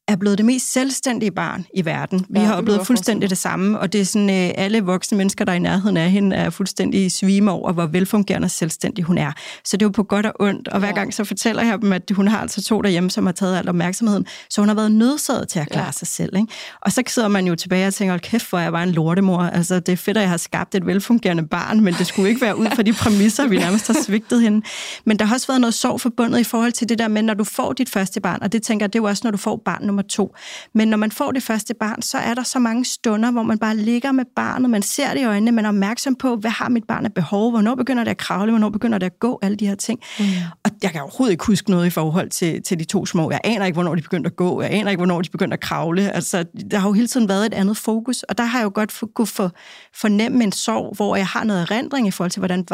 er blevet det mest selvstændige barn i verden. Vi har oplevet fuldstændig det samme, og det er sådan, alle voksne mennesker, der er i nærheden af hende, er fuldstændig svime over, hvor velfungerende og selvstændig hun er. Så det er jo på godt og ondt, og hver gang så fortæller jeg dem, at hun har altså 2 derhjemme, som har taget al opmærksomheden, så hun har været nødsaget til at klare sig selv. Ikke? Og så sidder man jo tilbage og tænker, kæft, hvor jeg var en lortemor. Altså, det er fedt, at jeg har skabt et velfungerende barn, men det skulle ikke være ud fra de præmisser, vi nærmest har svigtet hende. Men der har også været noget sorg forbundet i forhold til det der med, når du får dit første barn, og det tænker jeg, det er jo også, når du får barn nummer 2. Men når man får det første barn, så er der så mange stunder, hvor man bare ligger med barnet, man ser det i øjnene, man er opmærksom på, hvad har mit barn af behov, hvornår begynder det at kravle, hvornår begynder det at gå, alle de her ting. Mm. Og jeg kan overhovedet ikke huske noget i forhold til de 2 små. Jeg aner ikke, hvornår de begyndte at gå, jeg aner ikke, hvornår de begyndte at kravle. Altså, der har jo hele tiden været et andet fokus, og der har jeg jo godt kunne fornemme en sorg, hvor jeg har noget erindring i forhold til, hvordan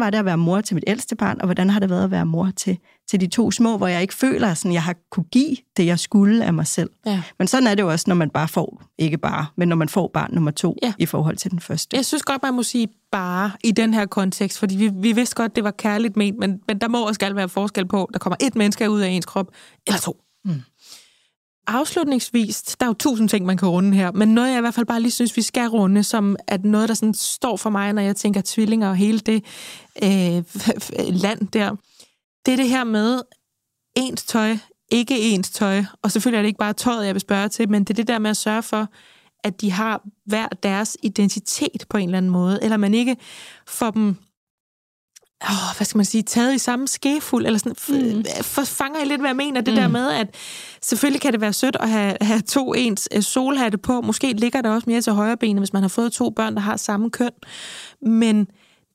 var det at være mor til mit ældste barn, og hvordan har det været at være mor til til de to små, hvor jeg ikke føler, sådan jeg har kunne give det, jeg skulle af mig selv. Ja. Men sådan er det jo også, når man bare får, ikke bare, men når man får barn nummer 2 i forhold til den første. Jeg synes godt, man må sige bare i den her kontekst, fordi vi vidste godt, det var kærligt ment, men der må også gerne være forskel på, der kommer et menneske ud af ens krop, eller 2. Mm. Afslutningsvis, der er jo 1000 ting, man kan runde her, men noget, jeg i hvert fald bare lige synes, vi skal runde, som at noget, der sådan står for mig, når jeg tænker tvillinger og hele det land der, det er det her med ens tøj, ikke ens tøj, og selvfølgelig er det ikke bare tøjet, jeg vil spørge til, men det er det der med at sørge for, at de har hver deres identitet på en eller anden måde, eller man ikke får dem, hvad skal man sige, taget i samme skefuld, eller sådan, fanger jeg lidt, hvad jeg mener, det der med, at selvfølgelig kan det være sødt at have to ens solhatte på, måske ligger der også mere til højre benet, hvis man har fået 2 børn, der har samme køn, men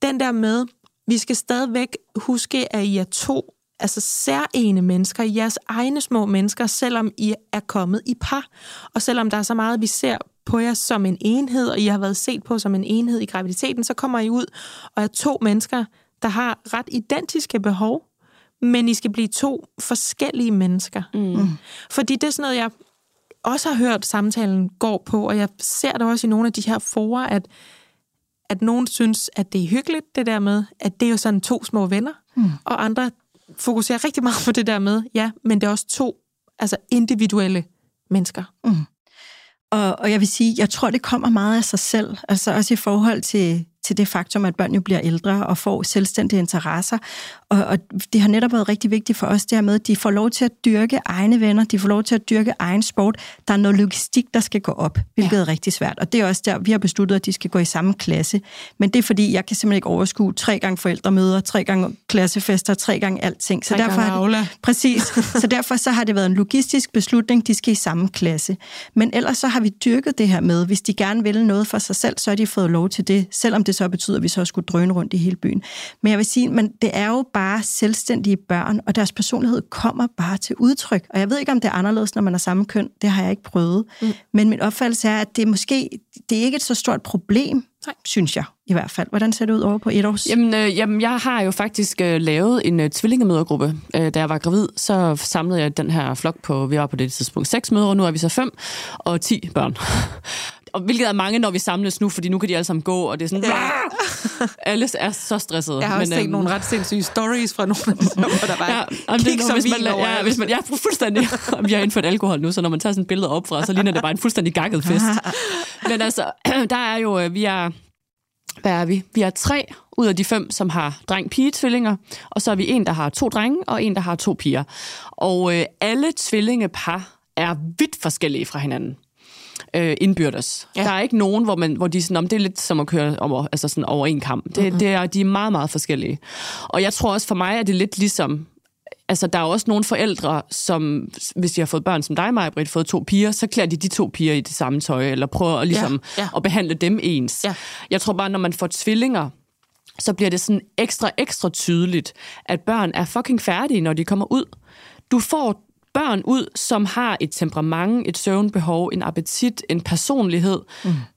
den der med, vi skal stadigvæk huske, at I er 2, altså særene mennesker, jeres egne små mennesker, selvom I er kommet i par, og selvom der er så meget, vi ser på jer som en enhed, og I har været set på som en enhed i graviditeten, så kommer I ud og er 2 mennesker, der har ret identiske behov, men I skal blive 2 forskellige mennesker. Mm. Fordi det er sådan noget, jeg også har hørt samtalen går på, og jeg ser det også i nogle af de her fora, at nogen synes, at det er hyggeligt, det der med, at det er jo sådan 2 små venner, og andre fokuserer rigtig meget på det der med, ja, men det er også 2 altså individuelle mennesker. Mm. Og jeg vil sige, jeg tror, det kommer meget af sig selv, altså også i forhold til det faktum, at børn jo bliver ældre og får selvstændige interesser. Og det har netop været rigtig vigtigt for os, det her med, at de får lov til at dyrke egne venner, de får lov til at dyrke egen sport. Der er noget logistik, der skal gå op, hvilket er rigtig svært. Og det er også der, vi har besluttet, at de skal gå i samme klasse. Men det er fordi, jeg kan simpelthen ikke overskue 3 gange forældremøder, 3 gange klassefester, 3 gange alting. Så derfor har det, præcis. Så derfor så har det været en logistisk beslutning, de skal i samme klasse. Men ellers så har vi dyrket det her med, hvis de gerne vil noget for sig selv, så har de fået lov til det, selvom det så betyder, at vi så skulle drøne rundt i hele byen. Men jeg vil sige, men det er jo bare selvstændige børn, og deres personlighed kommer bare til udtryk. Og jeg ved ikke, om det er anderledes, når man er samme køn. Det har jeg ikke prøvet. Mm. Men min opfattelse er, at det er ikke et så stort problem, synes jeg i hvert fald. Hvordan ser det ud over på et års? Jamen jeg har jo faktisk lavet en tvillingemødergruppe. Da jeg var gravid, så samlede jeg den her flok på, vi var på det tidspunkt 6 mødre, og nu er vi så 5 og 10 børn. Og hvilket er mange, når vi samles nu, fordi nu kan de alle sammen gå, og det er sådan... Ja. Alle er så stressede. Jeg har også set nogle ret sindssyge stories fra nogle af de samme, der bare kigge som vin over. Ja, hvis man, jeg er fuldstændig... Jeg har indført alkohol nu, så når man tager sådan et billede op fra, så ligner det bare en fuldstændig gakket fest. Men altså, der er jo... Hvad er vi? Vi er 3 ud af de 5, som har dreng-pige-tvillinger, og så er vi en, der har 2 drenge, og en, der har 2 piger. Og alle tvillingepar er vidt forskellige fra hinanden. Indbyrdes. Ja. Der er ikke nogen, hvor de sådan, om det er lidt som at køre altså sådan over en kamp. De er meget, meget forskellige. Og jeg tror også, for mig er det lidt ligesom... Altså, der er også nogle forældre, som, hvis de har fået børn som dig, Majbritt, fået 2 piger, så klæder de 2 piger i det samme tøj, eller prøver at behandle dem ens. Ja. Jeg tror bare, når man får tvillinger, så bliver det sådan ekstra tydeligt, at børn er fucking færdige, når de kommer ud. Du får børn ud, som har et temperament, et søvnbehov, en appetit, en personlighed,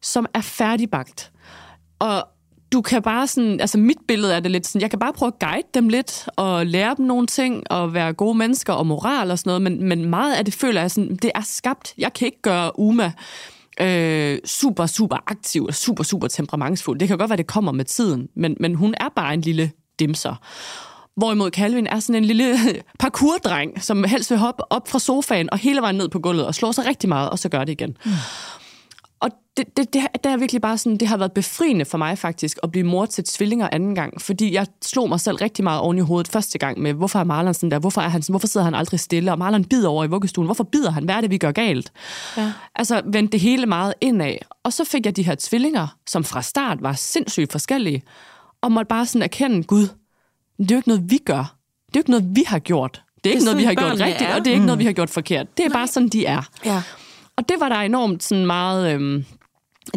som er færdigbagt. Og du kan bare sådan, altså mit billede er det lidt sådan, jeg kan bare prøve at guide dem lidt, og lære dem nogle ting, og være gode mennesker, og moral og sådan noget, men meget af det føler jeg sådan, det er skabt. Jeg kan ikke gøre Uma super aktiv, og super temperamentsfuld. Det kan godt være, det kommer med tiden, men hun er bare en lille dimser. Hvorimod Calvin er sådan en lille parkourdreng, som helst vil hoppe op fra sofaen, og hele vejen ned på gulvet, og slår sig rigtig meget, og så gør det igen. Og det er virkelig bare sådan, det har været befriende for mig faktisk, at blive mor til tvillinger anden gang, fordi jeg slog mig selv rigtig meget oven i hovedet første gang med, hvorfor er Marlon sådan der, hvorfor sidder han aldrig stille, og Marlon bider over i vuggestuen, hvorfor bider han, hvad er det, vi gør galt? Ja. Altså, vendte det hele meget indad. Og så fik jeg de her tvillinger, som fra start var sindssygt forskellige, og måtte bare sådan erkende, Gud, det er jo ikke noget, vi gør. Det er jo ikke noget, vi har gjort. Det er ikke noget, vi har gjort rigtigt, og det er ikke noget, vi har gjort forkert. Det er bare sådan, de er. Ja. Og det var der enormt sådan meget,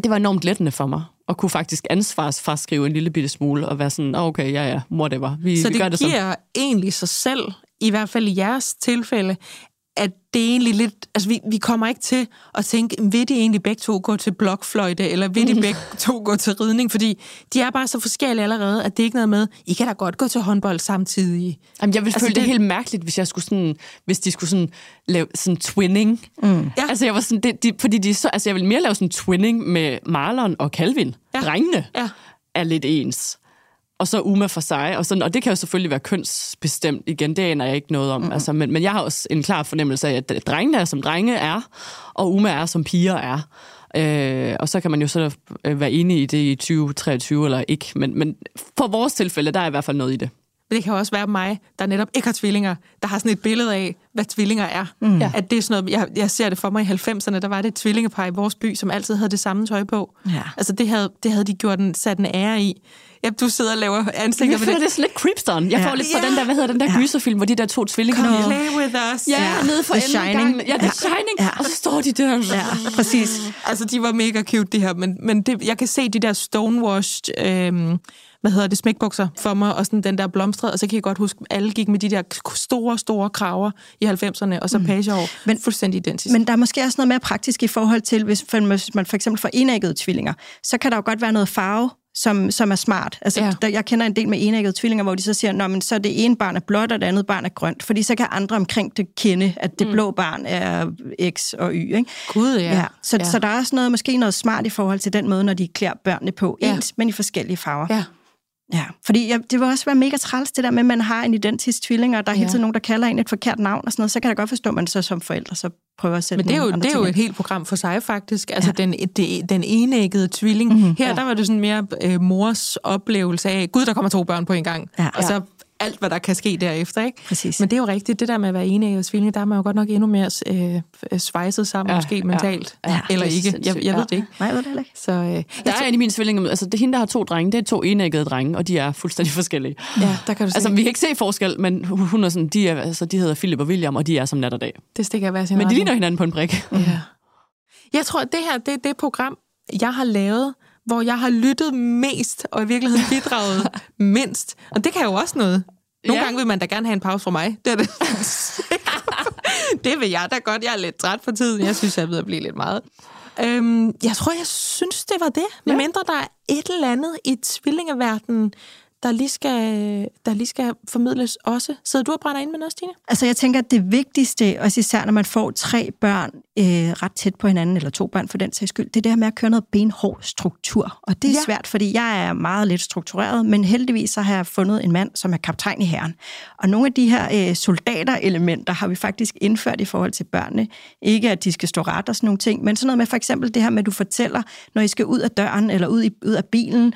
det var enormt lettende for mig at kunne faktisk ansvarsfraskrive en lille bitte smule og være sådan, okay, ja, whatever. Vi gør det sådan. Så det giver egentlig sig selv, i hvert fald i jeres tilfælde, at det er egentlig lidt... Altså, vi kommer ikke til at tænke, vil de egentlig begge to gå til blokfløjte, eller vil de begge to gå til ridning? Fordi de er bare så forskellige allerede, at det er ikke noget med, I kan da godt gå til håndbold samtidig. Jamen, jeg ville føle det helt mærkeligt, hvis jeg skulle sådan... Hvis de skulle sådan lave sådan twinning. Mm. Ja. Altså, jeg var sådan... fordi de så... Altså, jeg ville mere lave sådan twinning med Marlon og Calvin. Ja. Drengene er lidt ens. Og så Uma for sig, og sådan, og det kan jo selvfølgelig være kønsbestemt igen, det aner jeg ikke noget om. Mm-hmm. Altså, men jeg har også en klar fornemmelse af, at drengene er, som drenge er, og Uma er, som piger er. Og så kan man jo sådan være inde i det i 2023 eller ikke, men for vores tilfælde, der er i hvert fald noget i det. Men det kan jo også være mig, der netop ikke har tvillinger, der har sådan et billede af, hvad tvillinger er. Mm. At det er sådan noget, jeg ser det for mig i 90'erne, der var det et tvillingepar i vores by, som altid havde det samme tøj på. Ja. Altså det havde de gjort sat en ære i. Ja, du sidder og laver ansigter med det. Det er sådan lidt creepstone. Jeg får lidt fra den der, hvad hedder den der gyserfilm, hvor de der to tvillinger... Come play with us. Ja, nede for enden. Ja, The Shining. Ja. Og så står de der. Ja, præcis. Altså, de var mega cute, de her. Men det, jeg kan se de der stonewashed... smækbukser for mig, og sådan den der blomstrede, og så kan jeg godt huske, alle gik med de der store kraver i 90'erne, og så pageår, men fuldstændig identisk. Men der er måske også noget mere praktisk i forhold til, hvis man for eksempel får enæggede tvillinger, så kan der jo godt være noget farve, som er smart. Altså, jeg kender en del med enæggede tvillinger, hvor de så siger, men så det ene barn er blåt, og det andet barn er grønt, fordi så kan andre omkring det kende, at det blå barn er X og Y, ikke? Gud, ja. Så der er også noget, måske noget smart i forhold til den måde, når de klæder børnene på ens, men i forskellige farver. Ja. Ja, fordi det vil også være mega træls, det der med, at man har en identisk tvilling, og der er hele tiden nogen, der kalder en et forkert navn og sådan noget, så kan jeg godt forstå, at man så som forældre så prøver at sætte. Men det er jo et helt program for sig, faktisk. Altså den enæggede tvilling. Mm-hmm. Her, der var det sådan mere mors oplevelse af, gud, der kommer 2 børn på en gang, og så alt, hvad der kan ske derefter, ikke? Præcis. Men det er jo rigtigt, det der med at være enæggede tvilling, der er man jo godt nok endnu mere svejset sammen, måske mentalt, eller ikke. Jeg ved det ikke. Nej, jeg ved det ikke. Så, der er en i min tvilling, altså det hende, der har 2 drenge, det er 2 enæggede drenge, og de er fuldstændig forskellige. Ja, der kan du se. Altså, vi kan ikke se forskel, men hun er sådan, de hedder Philip og William, og de er som nat og dag. Det stikker jeg hver sin. Men de ligner hinanden på en brik. Ja. Jeg tror, at det her, det er det program, jeg har lavet, hvor jeg har lyttet mest, og i virkeligheden bidraget mindst. Og det kan jo også noget. Nogle gange vil man da gerne have en pause fra mig. Det er det. Det vil jeg da godt. Jeg er lidt træt for tiden. Jeg synes, jeg er ved at blive lidt meget. Jeg tror, jeg synes, det var det. Men mindre der er et eller andet i tvillingeverdenen, der lige skal formidles også. Sidder du og brænder ind med noget, Stine? Altså, jeg tænker, at det vigtigste, også især når man får 3 børn ret tæt på hinanden, eller 2 børn for den sags skyld, det er det her med at køre noget benhård struktur. Og det er svært, fordi jeg er meget lidt struktureret, men heldigvis så har jeg fundet en mand, som er kaptajn i hæren. Og nogle af de her soldaterelementer har vi faktisk indført i forhold til børnene. Ikke at de skal stå ret og sådan nogle ting, men sådan noget med for eksempel det her med, at du fortæller, når I skal ud af døren eller ud af bilen,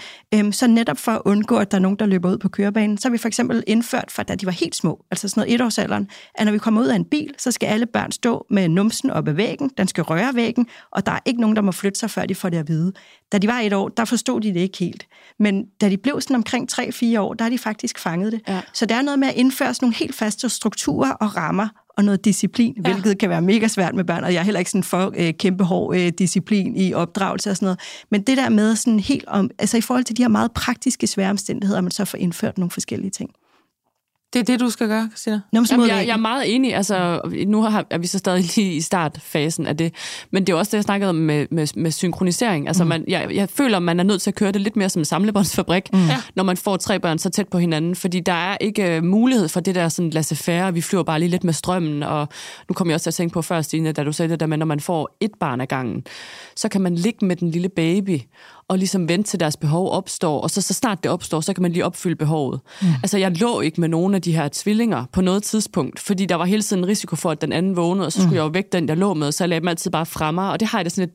så netop for at undgå, at der er nogen, der løber ud på kørebanen, så har vi for eksempel indført, for da de var helt små, altså sådan noget 1-årsalderen, at når vi kommer ud af en bil, så skal alle børn stå med numsen op ad væggen, den skal røre væggen, og der er ikke nogen, der må flytte sig, før de får det at vide. Da de var 1 år, der forstod de det ikke helt. Men da de blev sådan omkring 3-4 år, der har de faktisk fanget det. Ja. Så der er noget med at indføre sådan nogle helt faste strukturer og rammer, og noget disciplin, hvilket kan være mega svært med børn, og jeg er heller ikke sådan for kæmpe hård disciplin i opdragelse og sådan noget. Men det der med sådan helt om, altså i forhold til de her meget praktiske svære omstændigheder, man så får indført nogle forskellige ting. Det er det, du skal gøre, Christina? Jeg er meget enig. Altså, er vi så stadig lige i startfasen af det. Men det er også det, jeg snakkede om med synkronisering. Altså, jeg føler, man er nødt til at køre det lidt mere som en samlebåndsfabrik, når man får 3 børn så tæt på hinanden. Fordi der er ikke mulighed for det der sådan laissez-faire. Vi flyver bare lige lidt med strømmen. Og nu kom jeg også til at tænke på først, Stine, da du sagde det der, men når man får 1 barn ad gangen, så kan man ligge med den lille baby og ligesom vente til deres behov opstår, og så snart det opstår, så kan man lige opfylde behovet. Mm. Altså, jeg lå ikke med nogen af de her tvillinger på noget tidspunkt, fordi der var hele tiden en risiko for, at den anden vågnede, og så skulle jeg jo vække den, jeg lå med, så jeg lagde dem altid bare fremme, og det har jeg da sådan et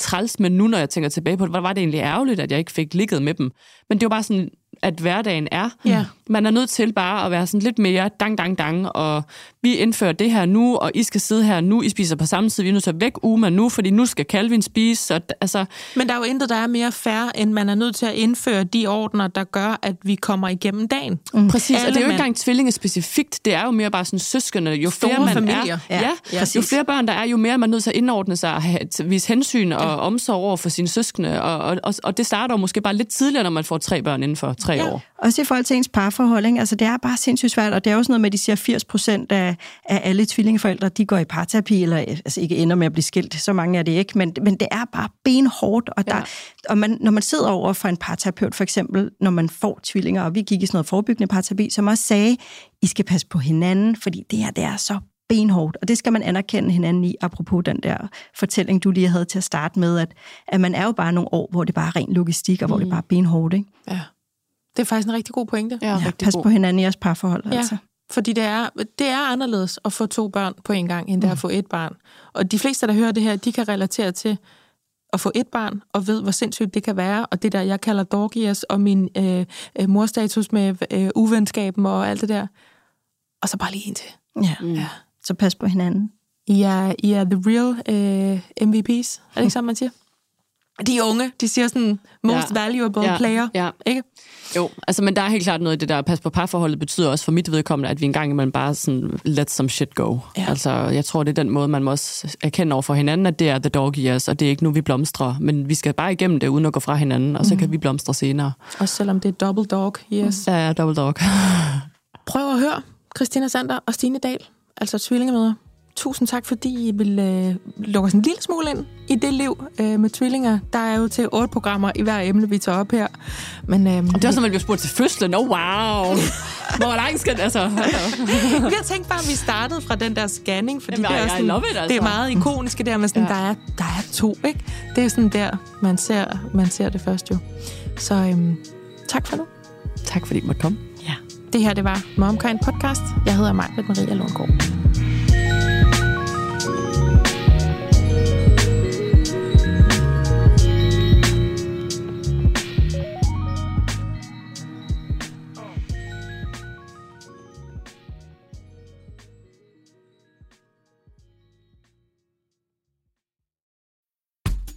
træls med nu, når jeg tænker tilbage på det. Hvor var det egentlig ærgerligt, at jeg ikke fik ligget med dem? Men det var bare sådan, at hverdagen er. Yeah. Man er nødt til bare at være sådan lidt mere dang, og vi indfører det her nu, og I skal sidde her nu, I spiser på samme tid, vi er nødt til at vække Uma nu, fordi nu skal Calvin spise. Så altså... Men der er jo intet, der er mere fair, end man er nødt til at indføre de ordner, der gør, at vi kommer igennem dagen. Mm. Præcis, og det er jo ikke engang tvillinge specifikt, det er jo mere bare sådan søskende. Jo flere man familier. Er, jo flere børn der er, jo mere man er nødt til at indordne sig, at vise hensyn og omsorg over for sine søskende, og det starter måske bare lidt tidligere, når man får 3 børn inden for 3 år. Også i forhold til ens parforhold, ikke? Altså, det er bare sindssygt svært, og det er også noget med, at de siger, 80% af alle tvillingeforældre, de går i parterapi, eller altså ikke ender med at blive skilt. Så mange er det ikke, men det er bare benhårdt, og, når man sidder over for en parterapeut, for eksempel, når man får tvillinger, og vi gik i sådan noget forebyggende parterapi, som også sagde, I skal passe på hinanden, fordi det her, det er så benhårdt, og det skal man anerkende hinanden i, apropos den der fortælling, du lige havde til at starte med, at man er jo bare nogle år, hvor det bare er ren logistik, og hvor det bare er benhårdt, ikke? Ja. Det er faktisk en rigtig god pointe. Ja, pas på hinanden i jeres parforhold, altså. Fordi det er anderledes at få 2 børn på en gang, end det at få 1 barn. Og de fleste, der hører det her, de kan relatere til at få 1 barn, og ved, hvor sindssygt det kan være, og det der, jeg kalder dog years, og min morstatus med uvenskaben og alt det der. Og så bare lige en til. Ja. Så pas på hinanden. I er the real MVP's, er det ikke sådan, man siger? De unge, de siger sådan, most valuable player, ikke? Jo, altså, men der er helt klart noget i det der, at passe på parforholdet betyder også for mit vedkommende, at vi engang imellem bare sådan, let some shit go. Ja. Altså, jeg tror, det er den måde, man må også erkende over for hinanden, at det er the dog years, og det er ikke nu, vi blomstrer, men vi skal bare igennem det, uden at gå fra hinanden, og så kan vi blomstre senere. Også selvom det er double dog years. Ja, double dog. Prøv at høre Christina Sander og Stine Dahl, altså tvillingemødre. Tusind tak, fordi I vil lukke os en lille smule ind i det liv med tvillinger. Der er jo til 8 programmer i hver emne, vi tager op her. Men, og det er også, når man bliver spurgt til fødslen. Oh, wow! Hvor langt skal det, altså? Jeg tænkte bare, at vi startede fra den der scanning, fordi jamen, det, er sådan, it, altså. Det er meget ikonisk, det der med sådan, der er 2, ikke? Det er sådan der, man ser det først jo. Så tak for nu. Tak, fordi I måtte komme. Ja. Det her, det var MomKind Podcast. Jeg hedder Majbritt Maria Lundgaard.